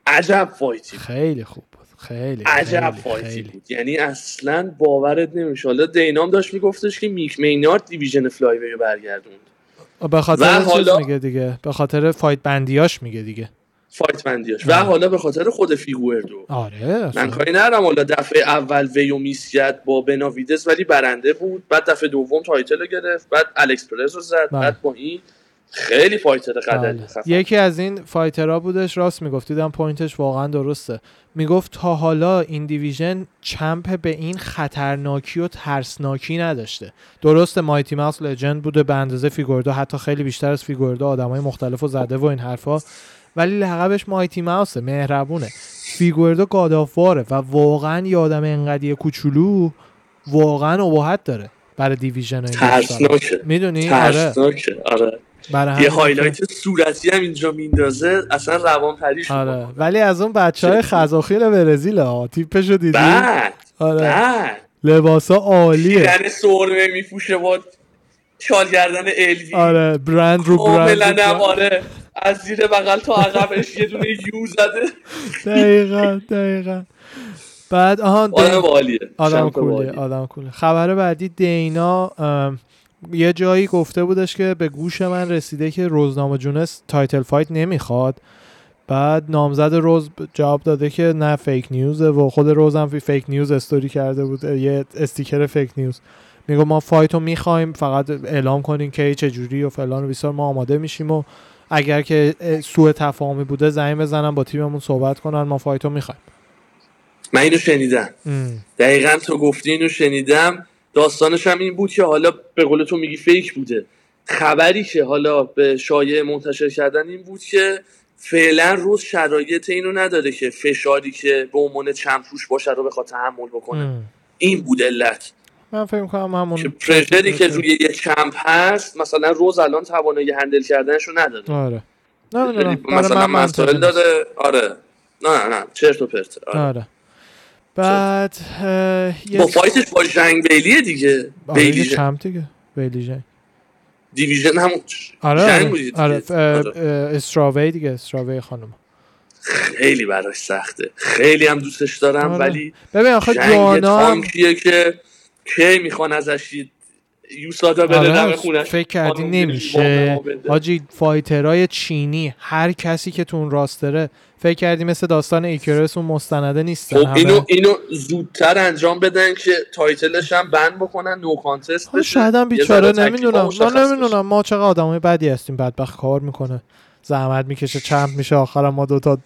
عجب فایتی، خیلی خوب بود، خیلی عجب فایتی بود، یعنی اصلا باورت نمیشه. حالا دینام داشت میگفتش که میک مینارد دیویژن فلای وی برگردوند به خاطر چیز میگه دیگه، به خاطر فایت بندیاش میگه دیگه، فایت بندیاش و حالا به خاطر خود فیگوردو. آره من کاری ندارم، حالا دفعه اول ویو میس کرد با بناویدس ولی برنده بود، بعد دفعه دوم تایتل رو گرفت، بعد الکس پرز رو زد، بعد با این خیلی فایتر قدری. یکی از این فایترها بودش، راست میگفت، دیدم پوینتش واقعا درسته، میگفت تا حالا این دیویژن چمپ به این خطرناکی و ترسناکی نداشته. درسته مایتی ماوس لجند بوده به اندازه فیگوردو، حتی خیلی بیشتر از فیگوردو، آدمای مختلفو زده و این حرفا، ولی لقبش مایتی ماوسه، مهربونه. فیگوردو گادافواره و واقعا یه آدم انقدی کوچولو واقعا ابهت داره برای دیویژن این، ترسناکه میدونی، ترسناکه. آره یه هایلایت صورتی هم اینجا میندازه اصلا روان پریش. آره ولی از اون بچهای خزاخیل برزیل ها، تیپشو دیدی؟ آره لباسا عالیه، یعنی سرمه میپوشه و شالگردن الوی، آره برند رو برند کاملا، آره از زیر بغل تا عقبش یه دونه یو زده. دقیقاً بعد آدم عالیه، آدم کوله. خبر بعدی دینا یه جایی گفته بودش که به گوش من رسیده که روزنامه جونس تایتل فایت نمیخواد، بعد نامزد روز جواب داده که نه فیک نیوزه و خود روز هم فیک نیوز استوری کرده بود، یه استیکر فیک نیوز، میگه ما فایت رو میخوایم، فقط اعلام کنین که چجوری و فلان و بیسار، ما آماده میشیم و اگر که سوء تفاهمی بوده زنگ بزنن با تیممون صحبت کنن، ما فایت رو میخوایم. من اینو شنیدم، دقیقاً تو گفتی اینو شنیدم. داستانش هم این بود که حالا به قول تو میگی فیک بوده، خبری که حالا به شایعه منتشر کردن این بود که فعلا روز شرایط اینو نداره که فشاری که به عنوان چمپوش باشه رو بخواد تحمل بکنه. این بود علت. من فکر می‌کنم همون که پرشری که روی یه چمپ هست، مثلا روز الان توانایی هندل کردنشو نداره. آره نه مثلا مسائل داره. آره نه چرت و پرت. آره بعد با فایتش با جنگ بیلیه دیگه، بیلی چمپ دیگه، بیلی جنگ دیویژن همون جنگ بودی دیگه. استراوی دیگه، استراوی خانم خیلی براش سخته، خیلی هم دوستش دارم. آره. ولی ببین آخه جوانا هم کیه که کی میخوان ازش یوسادا بده دم خونش، فکر کردی نمیشه حاجی؟ فایترای چینی هر کسی که تون راستره، فکر کردی مثل داستان ایکرس اون مستنده نیستن؟ خب اینو زودتر انجام بدن که تایتلش هم بند بکنن، نو کانتست بشه. شاید هم بیچاره نمیدونم ما چقدر آدمای بدی هستیم، بدبخت کار میکنه، زحمت میکشه، چمپ میشه، آخرام ما دوتا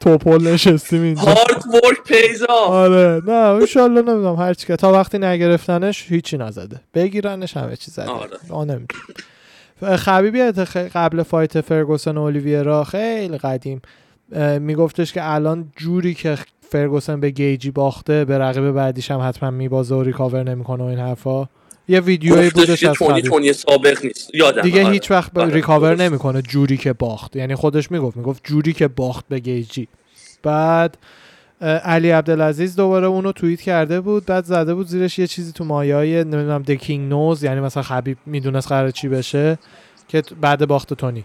توپول نشستیم اینجا، هارد ورک پیز آف. آره نه ان شاء الله، نمیدونم هر چی که تا وقتی نگرفتنش هیچی نزده، بگیرنش همه چی زده. آره خبیبی قبل فایت فرگوسن و اولیویرا خیلی قدیم میگفتش که الان جوری که فرگوسن به گیجی باخته، به رقیب بعدیش هم حتما میبازه و ریکاور نمیکنه و این حرفا. یه ویدیویی بودش از تونی سابق نیست یادم دیگه. آره. هیچ وقت ریکاور نمیکنه جوری که باخت، یعنی خودش میگفت جوری که باخت به گیجی. بعد علی عبدالعزیز دوباره اونو توییت کرده بود، بعد زده بود زیرش یه چیزی تو مایه‌های نمیدونم دکینگ نوز، یعنی مثلا خبیب میدونست قراره چی بشه، که بعد باخت تونی،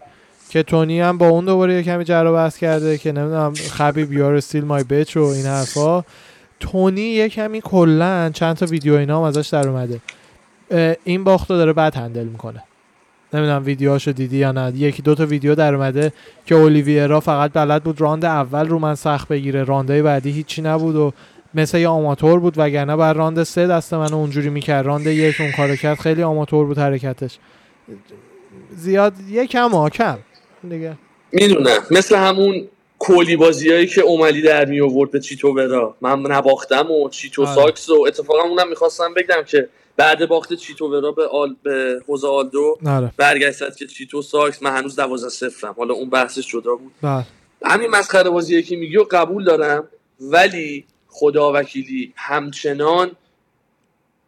که تونی هم با اون دوباره یه کمی جر و بحث کرده که نمیدونم خبیب یور استیل مای بیچ و این حرفا. تونی یه کمی کلا چند تا ویدیو اینا هم ازش در اومده، این باختو داره بعد هندل میکنه. نمیدونم ویدیوهاشو دیدی یا نه، یکی دو تا ویدیو در اومده که اولیویرا فقط بلد بود راند اول رو من سخت بگیره، رانده بعدی هیچی نبود و مثل یه آماتور بود، وگرنه بر راند 3 دست منو اونجوری میکرد، راند 1 اون کارو کرد، خیلی آماتور بود حرکتش، زیاد یکم حاکم دیگه. میدونم مثل همون کلی بازیایی که اومالی در می آورد به چیتو ورا، من نباختم و چیتو ساکس و اتفاقا اونم می‌خواستم بگم که بعد باخت چیتو ورا به حوزه آلدو برگشت که چیتو ساکس من هنوز 12-0م، حالا اون بحثش جدا بود. همین مسخره بازیه که میگی و قبول دارم، ولی خدا وکیلی همچنان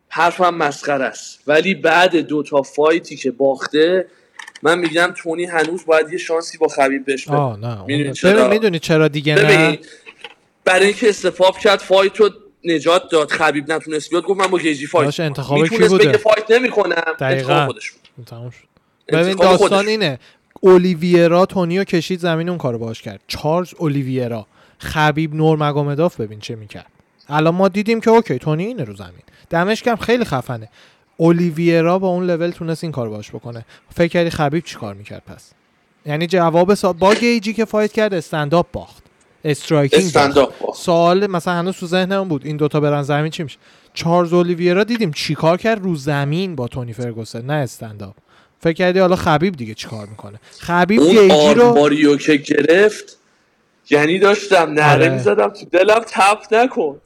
حرفم مسخره است. ولی بعد دو تا فایتی که باخته من میگم تونی هنوز باید یه شانسی با خبیب بهش بده. میدونی چرا دیگه نه؟ برای اینکه استفاپ کرد فایتو نجات داد، خبیب نتونست بیاد، گفت من با گیجی فایت میتونست بگه فایت نمیکنم، انتخاب خودش بود. ببین داستان اینه، اولیویرا تونیو کشید زمین، اون کارو باهاش کرد چارلز اولیویرا. خبیب نورمگامدوف ببین چه میکرد. الان ما دیدیم که اوکی تونی اینه رو زمین، دمش گرم خیلی خفنه، اولیویرا با اون لول تونست این کار باش بکنه. فکر کردی خبیب چیکار میکرد پس؟ یعنی جواب با گیجی که فایت کرد استنداپ باخت، استرایکینگ باخت. سوال مثلا هنوز تو ذهنم بود این دوتا برن زمین چی میشه. چارلز اولیویرا دیدیم چیکار کرد رو زمین با تونی فرگوسن، نه استنداپ. فکر کردی حالا خبیب دیگه چیکار میکنه؟ خبیب گیجی رو باریو که گرفت، یعنی داشتم نره میزدم تو دلم، تپ نکن.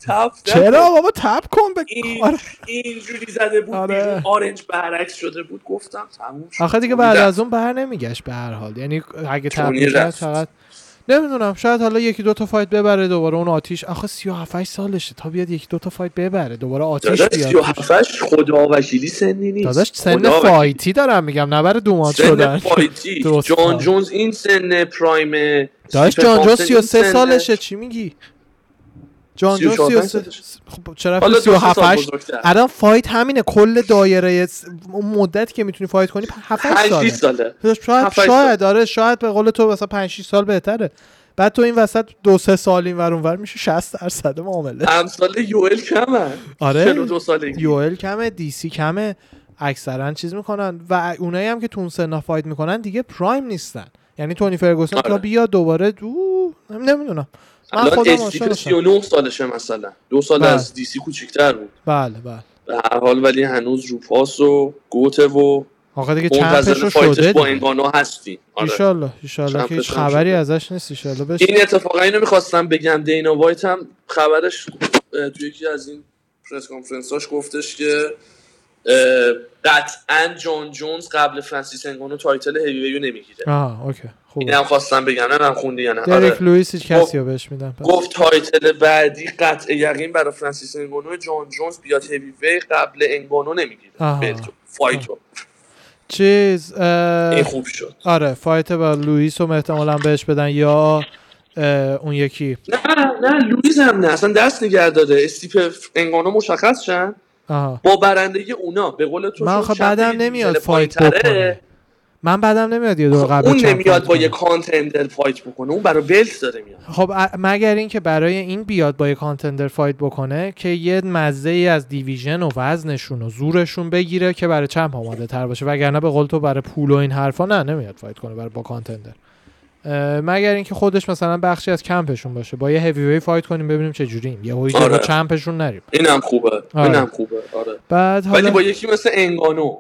چرا بابا تپ کن به کار. اینجوری زده بود بیرون، آرنج برعکس شده بود، گفتم تموم شد. آخه دیگه بعد از اون بر نمیگشت به هر حال، یعنی اگه تپ میشد فقط نمیدونم شاید حالا یکی دو تا فایت ببره دوباره اون آتیش. آخه 37 سالشه تا بیاد یکی دو تا فایت ببره دوباره آتیش بیاد. 37 خدا وکیلی سنی نیست. داداش سن فایتی دارم میگم، نبره دومات شدن. سن فایتی جان جونز این سن پرایم. داداش جان جونز 33 سالشه چی میگی؟ جان جونز 33 خب چرا 37 الان فایت همینه، کل دایره اون مدت که میتونی فایت کنی 7 ساله. شاید آره، شاید به قول تو مثلا 5 6 سال بهتره. بعد تو این وسط 2 3 سال اینور اونور میشه 60% معامله. امسال یوئل کمه. آره 42 سالگی یوئل کمه، دی سی کمه، اکثرا چیز میکنن و اونایی هم که تون سن فایت میکنن دیگه پرایم نیستن. یعنی تونی فرگوسن تا بیا دوباره نمیدونم. من خودم اصلا 39 سالشه مثلا، 2 سال بله. از دیسی کوچیک‌تر بود. بله بله. به هر حال ولی هنوز رو پاس و گوته و آخه دیگه چمپش شده با این بانو هستی. آره. ان شاء الله ان شاء الله که هیچ خبری ازش نیست ان شاء الله بشه. این اتفاقا اینو می‌خواستم بگم، دینا وایت هم خبرش تو یکی از این پرس کانفرنس‌هاش گفتش که قطعاً جان جونز قبل فرانسیس انگانو تایتل هیویو نمیگیره. اوکی. اینم خواستم بگم، نه من خوندی یا نه؟ دریک لوئیس کسیو بهش میدم. گفت تایتل بعدی قطع یقین برای فرانسیس انگانو جان جونز بیاد هیویو، قبل انگانو نمیگیره. بلتو فایتو. چیز این خوب شد. آره فایت با لوئیس هم احتمالاً بهش بدن یا اون یکی. نه لوئیس هم نه، اصلا دست نگه داره. استیپ انگانو مشخص شن. با برندگی اونا به قول تو. من بعدم نمیاد فایت بکنه، من بعدم نمیاد یه دور قبل اون نمیاد با یه کانتندر فایت بکنه، اون برای بلت داره میاد. خب مگر اینکه برای این بیاد با یه کانتندر فایت بکنه که یه مزه‌ای از دیویژن و وزنشون و زورشون بگیره که برای چمپ آماده تر باشه، وگرنه به قول تو برای پول و این حرفا نمیاد فایت کنه برای با کانتندر. مگر اینکه خودش مثلا بخشی از کمپشون باشه، با یه هیوی وی فایت کنیم ببینیم چه جوریم، یه هویج با چمپشون نریم. اینم خوبه اینم خوبه. آره بعد حالا با یکی مثل انگانو،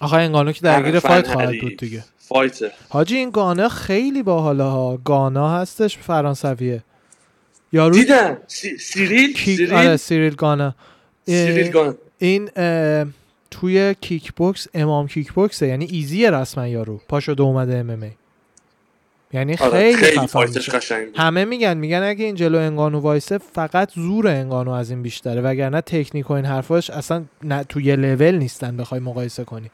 آخه انگانو که درگیر فایت خواهد بود دیگه، فایتر حاجی این گانا خیلی باحاله ها. گانا هستش فرانسویه یارو دیدم، سیریل گانا. سیریل گانا این توی کیک باکس امام کیک باکسه، یعنی ایزیه رسما یارو پاشو دو اومده ام ام ای، یعنی خیلی فایتش قشنگه. همه میگن اگه این جلو انگانو وایسه فقط زور انگانو از این بیشتره، وگرنه تکنیک و این حرفاش اصلا تو یه لول نیستن بخوای مقایسه کنی.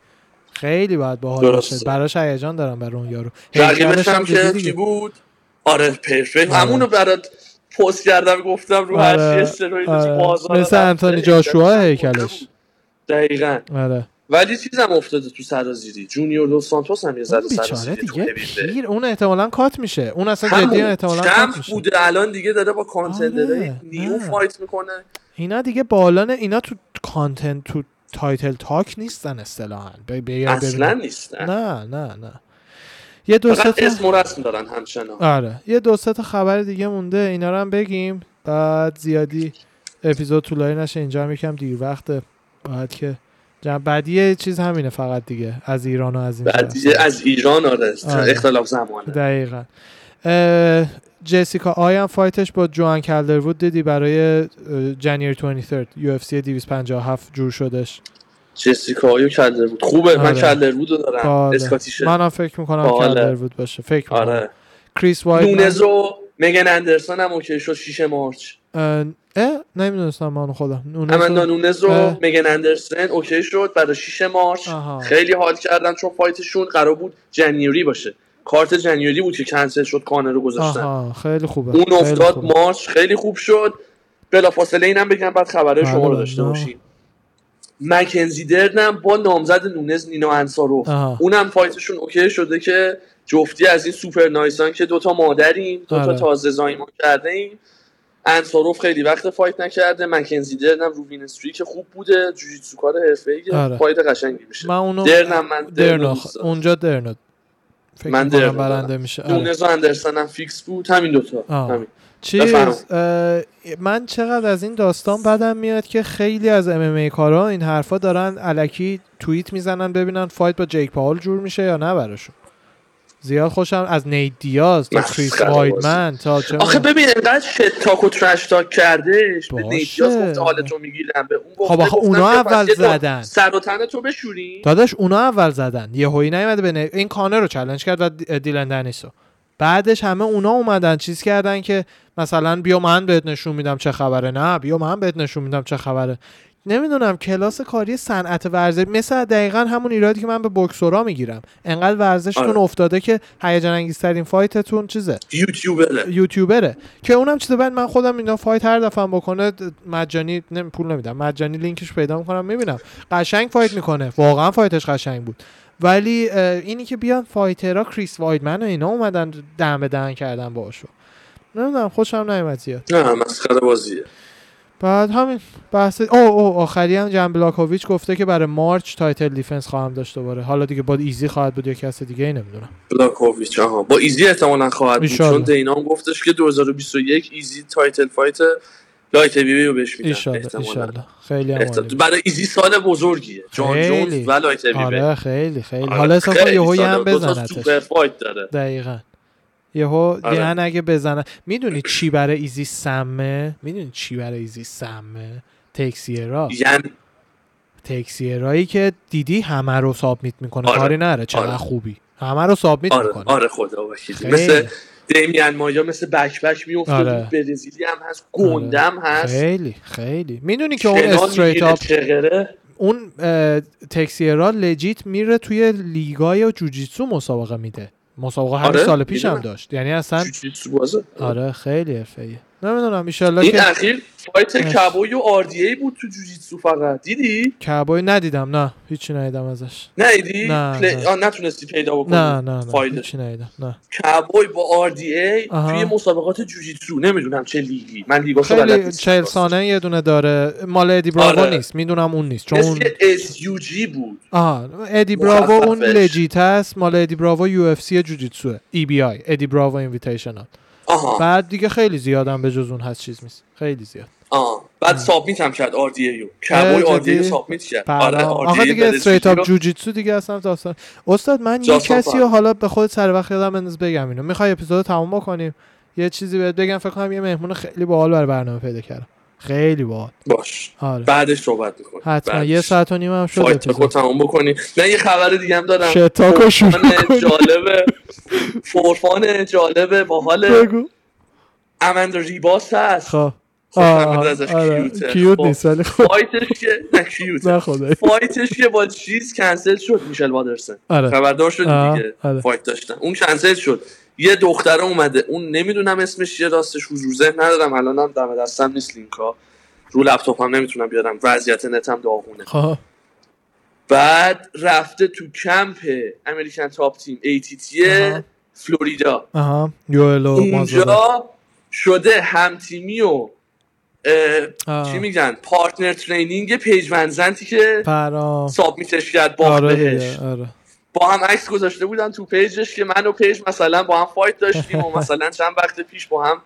خیلی باید باحال باشه، براش هیجان دارم برای اون یارو. رقیبش هم که کی بود؟ آره پرفکت، همونو برات پست کردم گفتم رو هر چی استروید تو بازار مثل انتونی جاشوا هیکلش دقیقاً. آره ولی چیزم افتاده تو سرازیری، جونیور لوس سانتوس هم یه ذره سرازیری دیگه پیر، اون احتمالاً کات میشه، اون اصلا جدی احتمالاً کات بوده. الان دیگه داره با کانتندرای نیو فایت میکنه، اینا دیگه بالانه، اینا تو کانتند تو تایتل تاک نیستن اصطلاحاً، اصلا نیستن. نه یه دو سه تا اسم و رسم دارن همچنان. آره یه دو سه تا خبر دیگه مونده، اینا رو هم بگیم بعد زیادی اپیزود طولانی نشه، اینجا هم یکم دیر وقته. بعد که بعدیه چیز همینه فقط دیگه از ایران و از این بعدیه از ایران. آره اختلاف زمانه دقیقا. جسیکا آی هم فایتش با جوان کلدروود دیدی برای جنیر 23 UFC 257 جور شدش. جسیکا آی و کلدروود خوبه. آره. من کلدروود رو دارم. آره. اسکاتیشه، منم فکر میکنم کلدروود باشه. فکر میکنم. آره. کریس وایت نونزو میگن اندرسون هم اوکی شد 6 مارس. نمیدونستم من خودم امندا نونز رو میگن اندرسون اوکی شد برای 6 مارس. خیلی حال کردم چون فایتشون قرار بود جنیوری باشه، کارت جنیوری بود که کنسل شد، کانر رو گذاشتن. خیلی خوبه اون افتاد خوبه. مارس خیلی خوب شد. بلافاصله اینم بگم بعد خبره شما رو داشته باشیم، مکنزی درنم با نامزد نونز نینا انصاروف، اونم فایتشون اوکی شده که جفتی از این سوپر نایسان که دوتا مادریم، دوتا تازه زایمان کرده ایم. انصاروف خیلی وقت فایت نکرده، مکنزی درنم رو وین استری که خوب بوده، جوجیتسو کار حرفه‌ای فایت قشنگی میشه. من درنم من درنم برنده میشه. نونز و اندرسن هم فیکس بود، همین دوتا همین. چیز من چقدر از این داستان بدم میاد که خیلی از MMA کارا این حرفا دارن الکی توییت میزنن ببینن فایت با جیک پاول جور میشه یا نه براشون. زیاد خوشم از نیت دیاز تا کریس وایدمن تا آخه ببین انقدر شت تاک و ترش تاک کردهش به نیت دیاز گفت حالتو میگیرم به اون. خب اونا اول زدن سر و تن تو بشوری داداش، اونا اول زدن یهویی نیومد به این کانر رو چالش کرد و دیلن دنیسو، بعدش همه اونا اومدن چیز کردن که مثلا بیا من بهت نشون میدم چه خبره، نه بیا من بهت نشون میدم چه خبره. نمیدونم کلاس کاری صنعت ورزش مثلا دقیقاً همون ایرادی که من به بوکسورا میگیرم، انقدر ورزشتون افتاده که هیجان انگیزترین فایتتون چیزه یوتیوبره که اونم چیزه. بعد من خودم اینا فایت هر دفعه بکنه مجانی پول نمیدم، مجانی لینکش پیدا میکنم میبینم قشنگ فایت میکنه، واقعا فایتش قشنگ بود. ولی اینی که بیان فایترها کریس وایدمن و اینا اومدن دم به دهن کردن باهاشو، نمیدونم خوشم نمیاد زیاد. نه مسخره بازیه. بعد همین بحث آخری هم جان بلاکوویچ گفته که برای مارچ تایتل دیفنس خواهم داشت دوباره، حالا دیگه با ایزی خواهد بود یا کس دیگه ای نمیدونم. بلاکوویچ با ایزی احتمالاً خواهد بود چون دینا هم گفتش که 2021 ایزی تایتل فایت لایت هیوی رو بهش میدن احتمالاً. خیلی عالی برای ایزی، سال بزرگیه جان جونز و لایت هیوی. آره خیلی خیلی حالا اصلا یهو هم بزنه سوپر فایت داره دقیقاً یهو دهن اگه بزنه. میدونی چی برای ایزی سمه؟ تکسیرا، یعنی تکسیرایی که دیدی همه رو سابمیت میکنه کاری نره چقدر خوبی همه رو سابمیت میکنه. آره خدا وکیلی مثل دیمیان مایا، مثل بک میفته. برزیلی هم هست، گندم هست، خیلی خیلی. میدونی که اون استریت اپ اون تکسیرا لجیت میره توی لیگای جوجیتسو مسابقه میده، مسابقه همین سال پیش هم داشت، یعنی اصلا آره خیلی حرفه‌ایه. نمیدونم ان این که... اخیر فایت کابوی و آردی بود تو جوجیتسو فقط دیدی؟ کابوی ندیدم، نه هیچی ندیدم ازش. ندیدی؟ نتونستی پیدا بکنی؟ نه هیچی ندیدم. نه کابوی با آردی توی مسابقات جوجیتسو، نمیدونم چه لیگی، من لیگاشو بلد نیستم. 40 ثانیه یه دونه داره، مال ادی براوو نیست، میدونم اون نیست چون اس یو جی بود. ادی براوو اون لجیت است، مال ادی براوو یو اف سی جوجیتسو ای بی آی ادی براوو اینویتیشنال. بعد دیگه خیلی زیادم به جز اون هست چیز نیست، خیلی زیاد. بعد سابمیت هم کرد آردیو، کابوی آردیو سابمیت کرد. آره دیگه استریت اپ جوجیتسو دیگه اصلا داستان. استاد من یه کسی رو حالا به خود سر وقت یادم انداز بگم اینو، میخوای اپیزودو تموم بکنیم یه چیزی بهت بگم. فکر کنم یه مهمون خیلی باحال برای برنامه پیدا کردم، خیلی باحال. باش آره. بعدش صحبت می‌کنیم حتما، یه ساعت و نیم هم شد اپیزودو تموم بکنیم. نه یه خبر دیگه هم دارم جالبه، فورفان جالبه باحاله. امندا ریباس هست کیوت نیست ولی فایتش که با چیز کنسل شد، میشل وادرسن خبردار شد دیگه. فایت داشتن اون کنسل شد، یه دختر اومده اون نمیدونم اسمش چیه راستش حضور ذهن ندارم الانم دم دستم نیست لینکا رو لپتاپم نمیتونم بیارم، وضعیت نتم داغونه. بعد رفته تو کمپ امریکن تاپ تیم ATT فلوریدا، اونجا شده همتیمی و چی میگن پارتنر ترینینگ پیج ونزنتی که سابمیتش کرد با بهش. با هم عکس گذاشته بودن تو پیجش که من و پیج مثلا با هم فایت داشتیم و مثلا چند وقت پیش با هم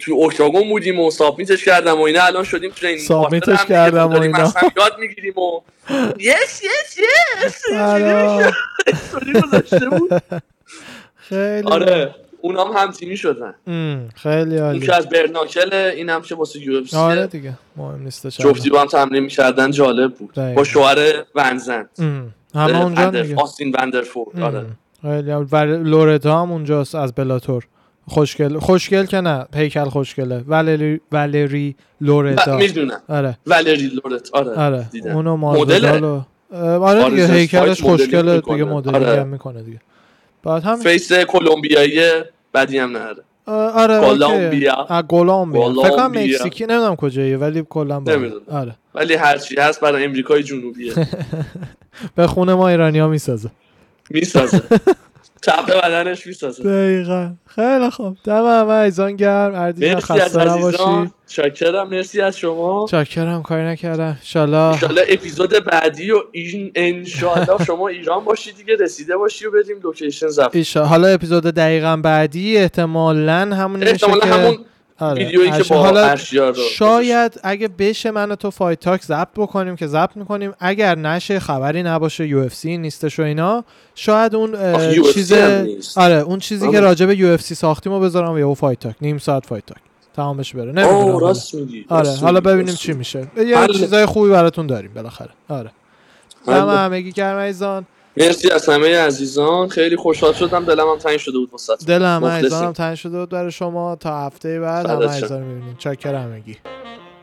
تو اوکتاگون بودیم و سابمیتش کردم و اینا، الان شدیم ترینینگ سابمیتش کردم و اینا مثلا یاد میگیریم و یس یس یس استوری گذاشته بود. خیلی آره اونام هم تیمی شدن. خیلی عالی. اون که از برناکله، این هم که واسه یو اف سی. آره دیگه مهم نیست چرا. جفتی با هم تمرین می‌کردن، جالب بود. دقیقا. با شوهر ونزن. همه اونجا دیگه. آستین وندرفورد. آره. خیلی عالی. و لورتا هم اونجاست از بلاتور. خوشگل که نه، پیکل خوشگله. والری لورتا میدونم. آره والری لورتا. آره اونو مدل آره دیگه، هیکلش خوشگله دیگه، مدلی هم میکنه دیگه. بعد هم فیس کلمبیایی بدی هم نداره. آره کلمبیا فکر کنم مکزیکی، نمیدونم کجاییه ولی کلا آره، ولی هر چی هست برای آمریکای جنوبیه. به خونه ما ایرانی‌ها میسازه چاپ بدنش میسازه. دقیقاً. خیلی خوب. تمام، ایزان گرم، اردیان خسته نباشی. چاکرم، مرسی از شما. چاکرم، کاری نکردم. ان شاءالله اپیزود بعدی و ان شاءالله شما ایران باشی دیگه، رسیده باشی و بریم لوکیشن زفت. حالا اپیزود دقیقاً بعدی احتمالاً همون میشه که ویدیویی که با ارشیا رو شاید اگه بشه من و تو فایت تاک ضبط بکنیم که ضبط میکنیم، اگر نشه خبری نباشه UFC نیستش و اینا، شاید اون چیز آره اون چیزی که راجع به UFC ساختیمو بذارم یا فایت تاک، نیم ساعت فایت تاک تمامش بره، نمیدونم. راست میگی. آره حالا ببینیم چی میشه، یه چیزای خوبی براتون داریم بالاخره. آره همگی کرمیزان، مرسی از همه عزیزان، خیلی خوشحال شدم، دلمم تنگ شده بود واسهتون. دلم عزیزانم تنگ شده بود برای شما. تا هفته بعد همه عزیزان می‌بینیم. چاکر همگی.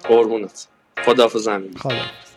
قربونت. خداحافظ همگی. خدا.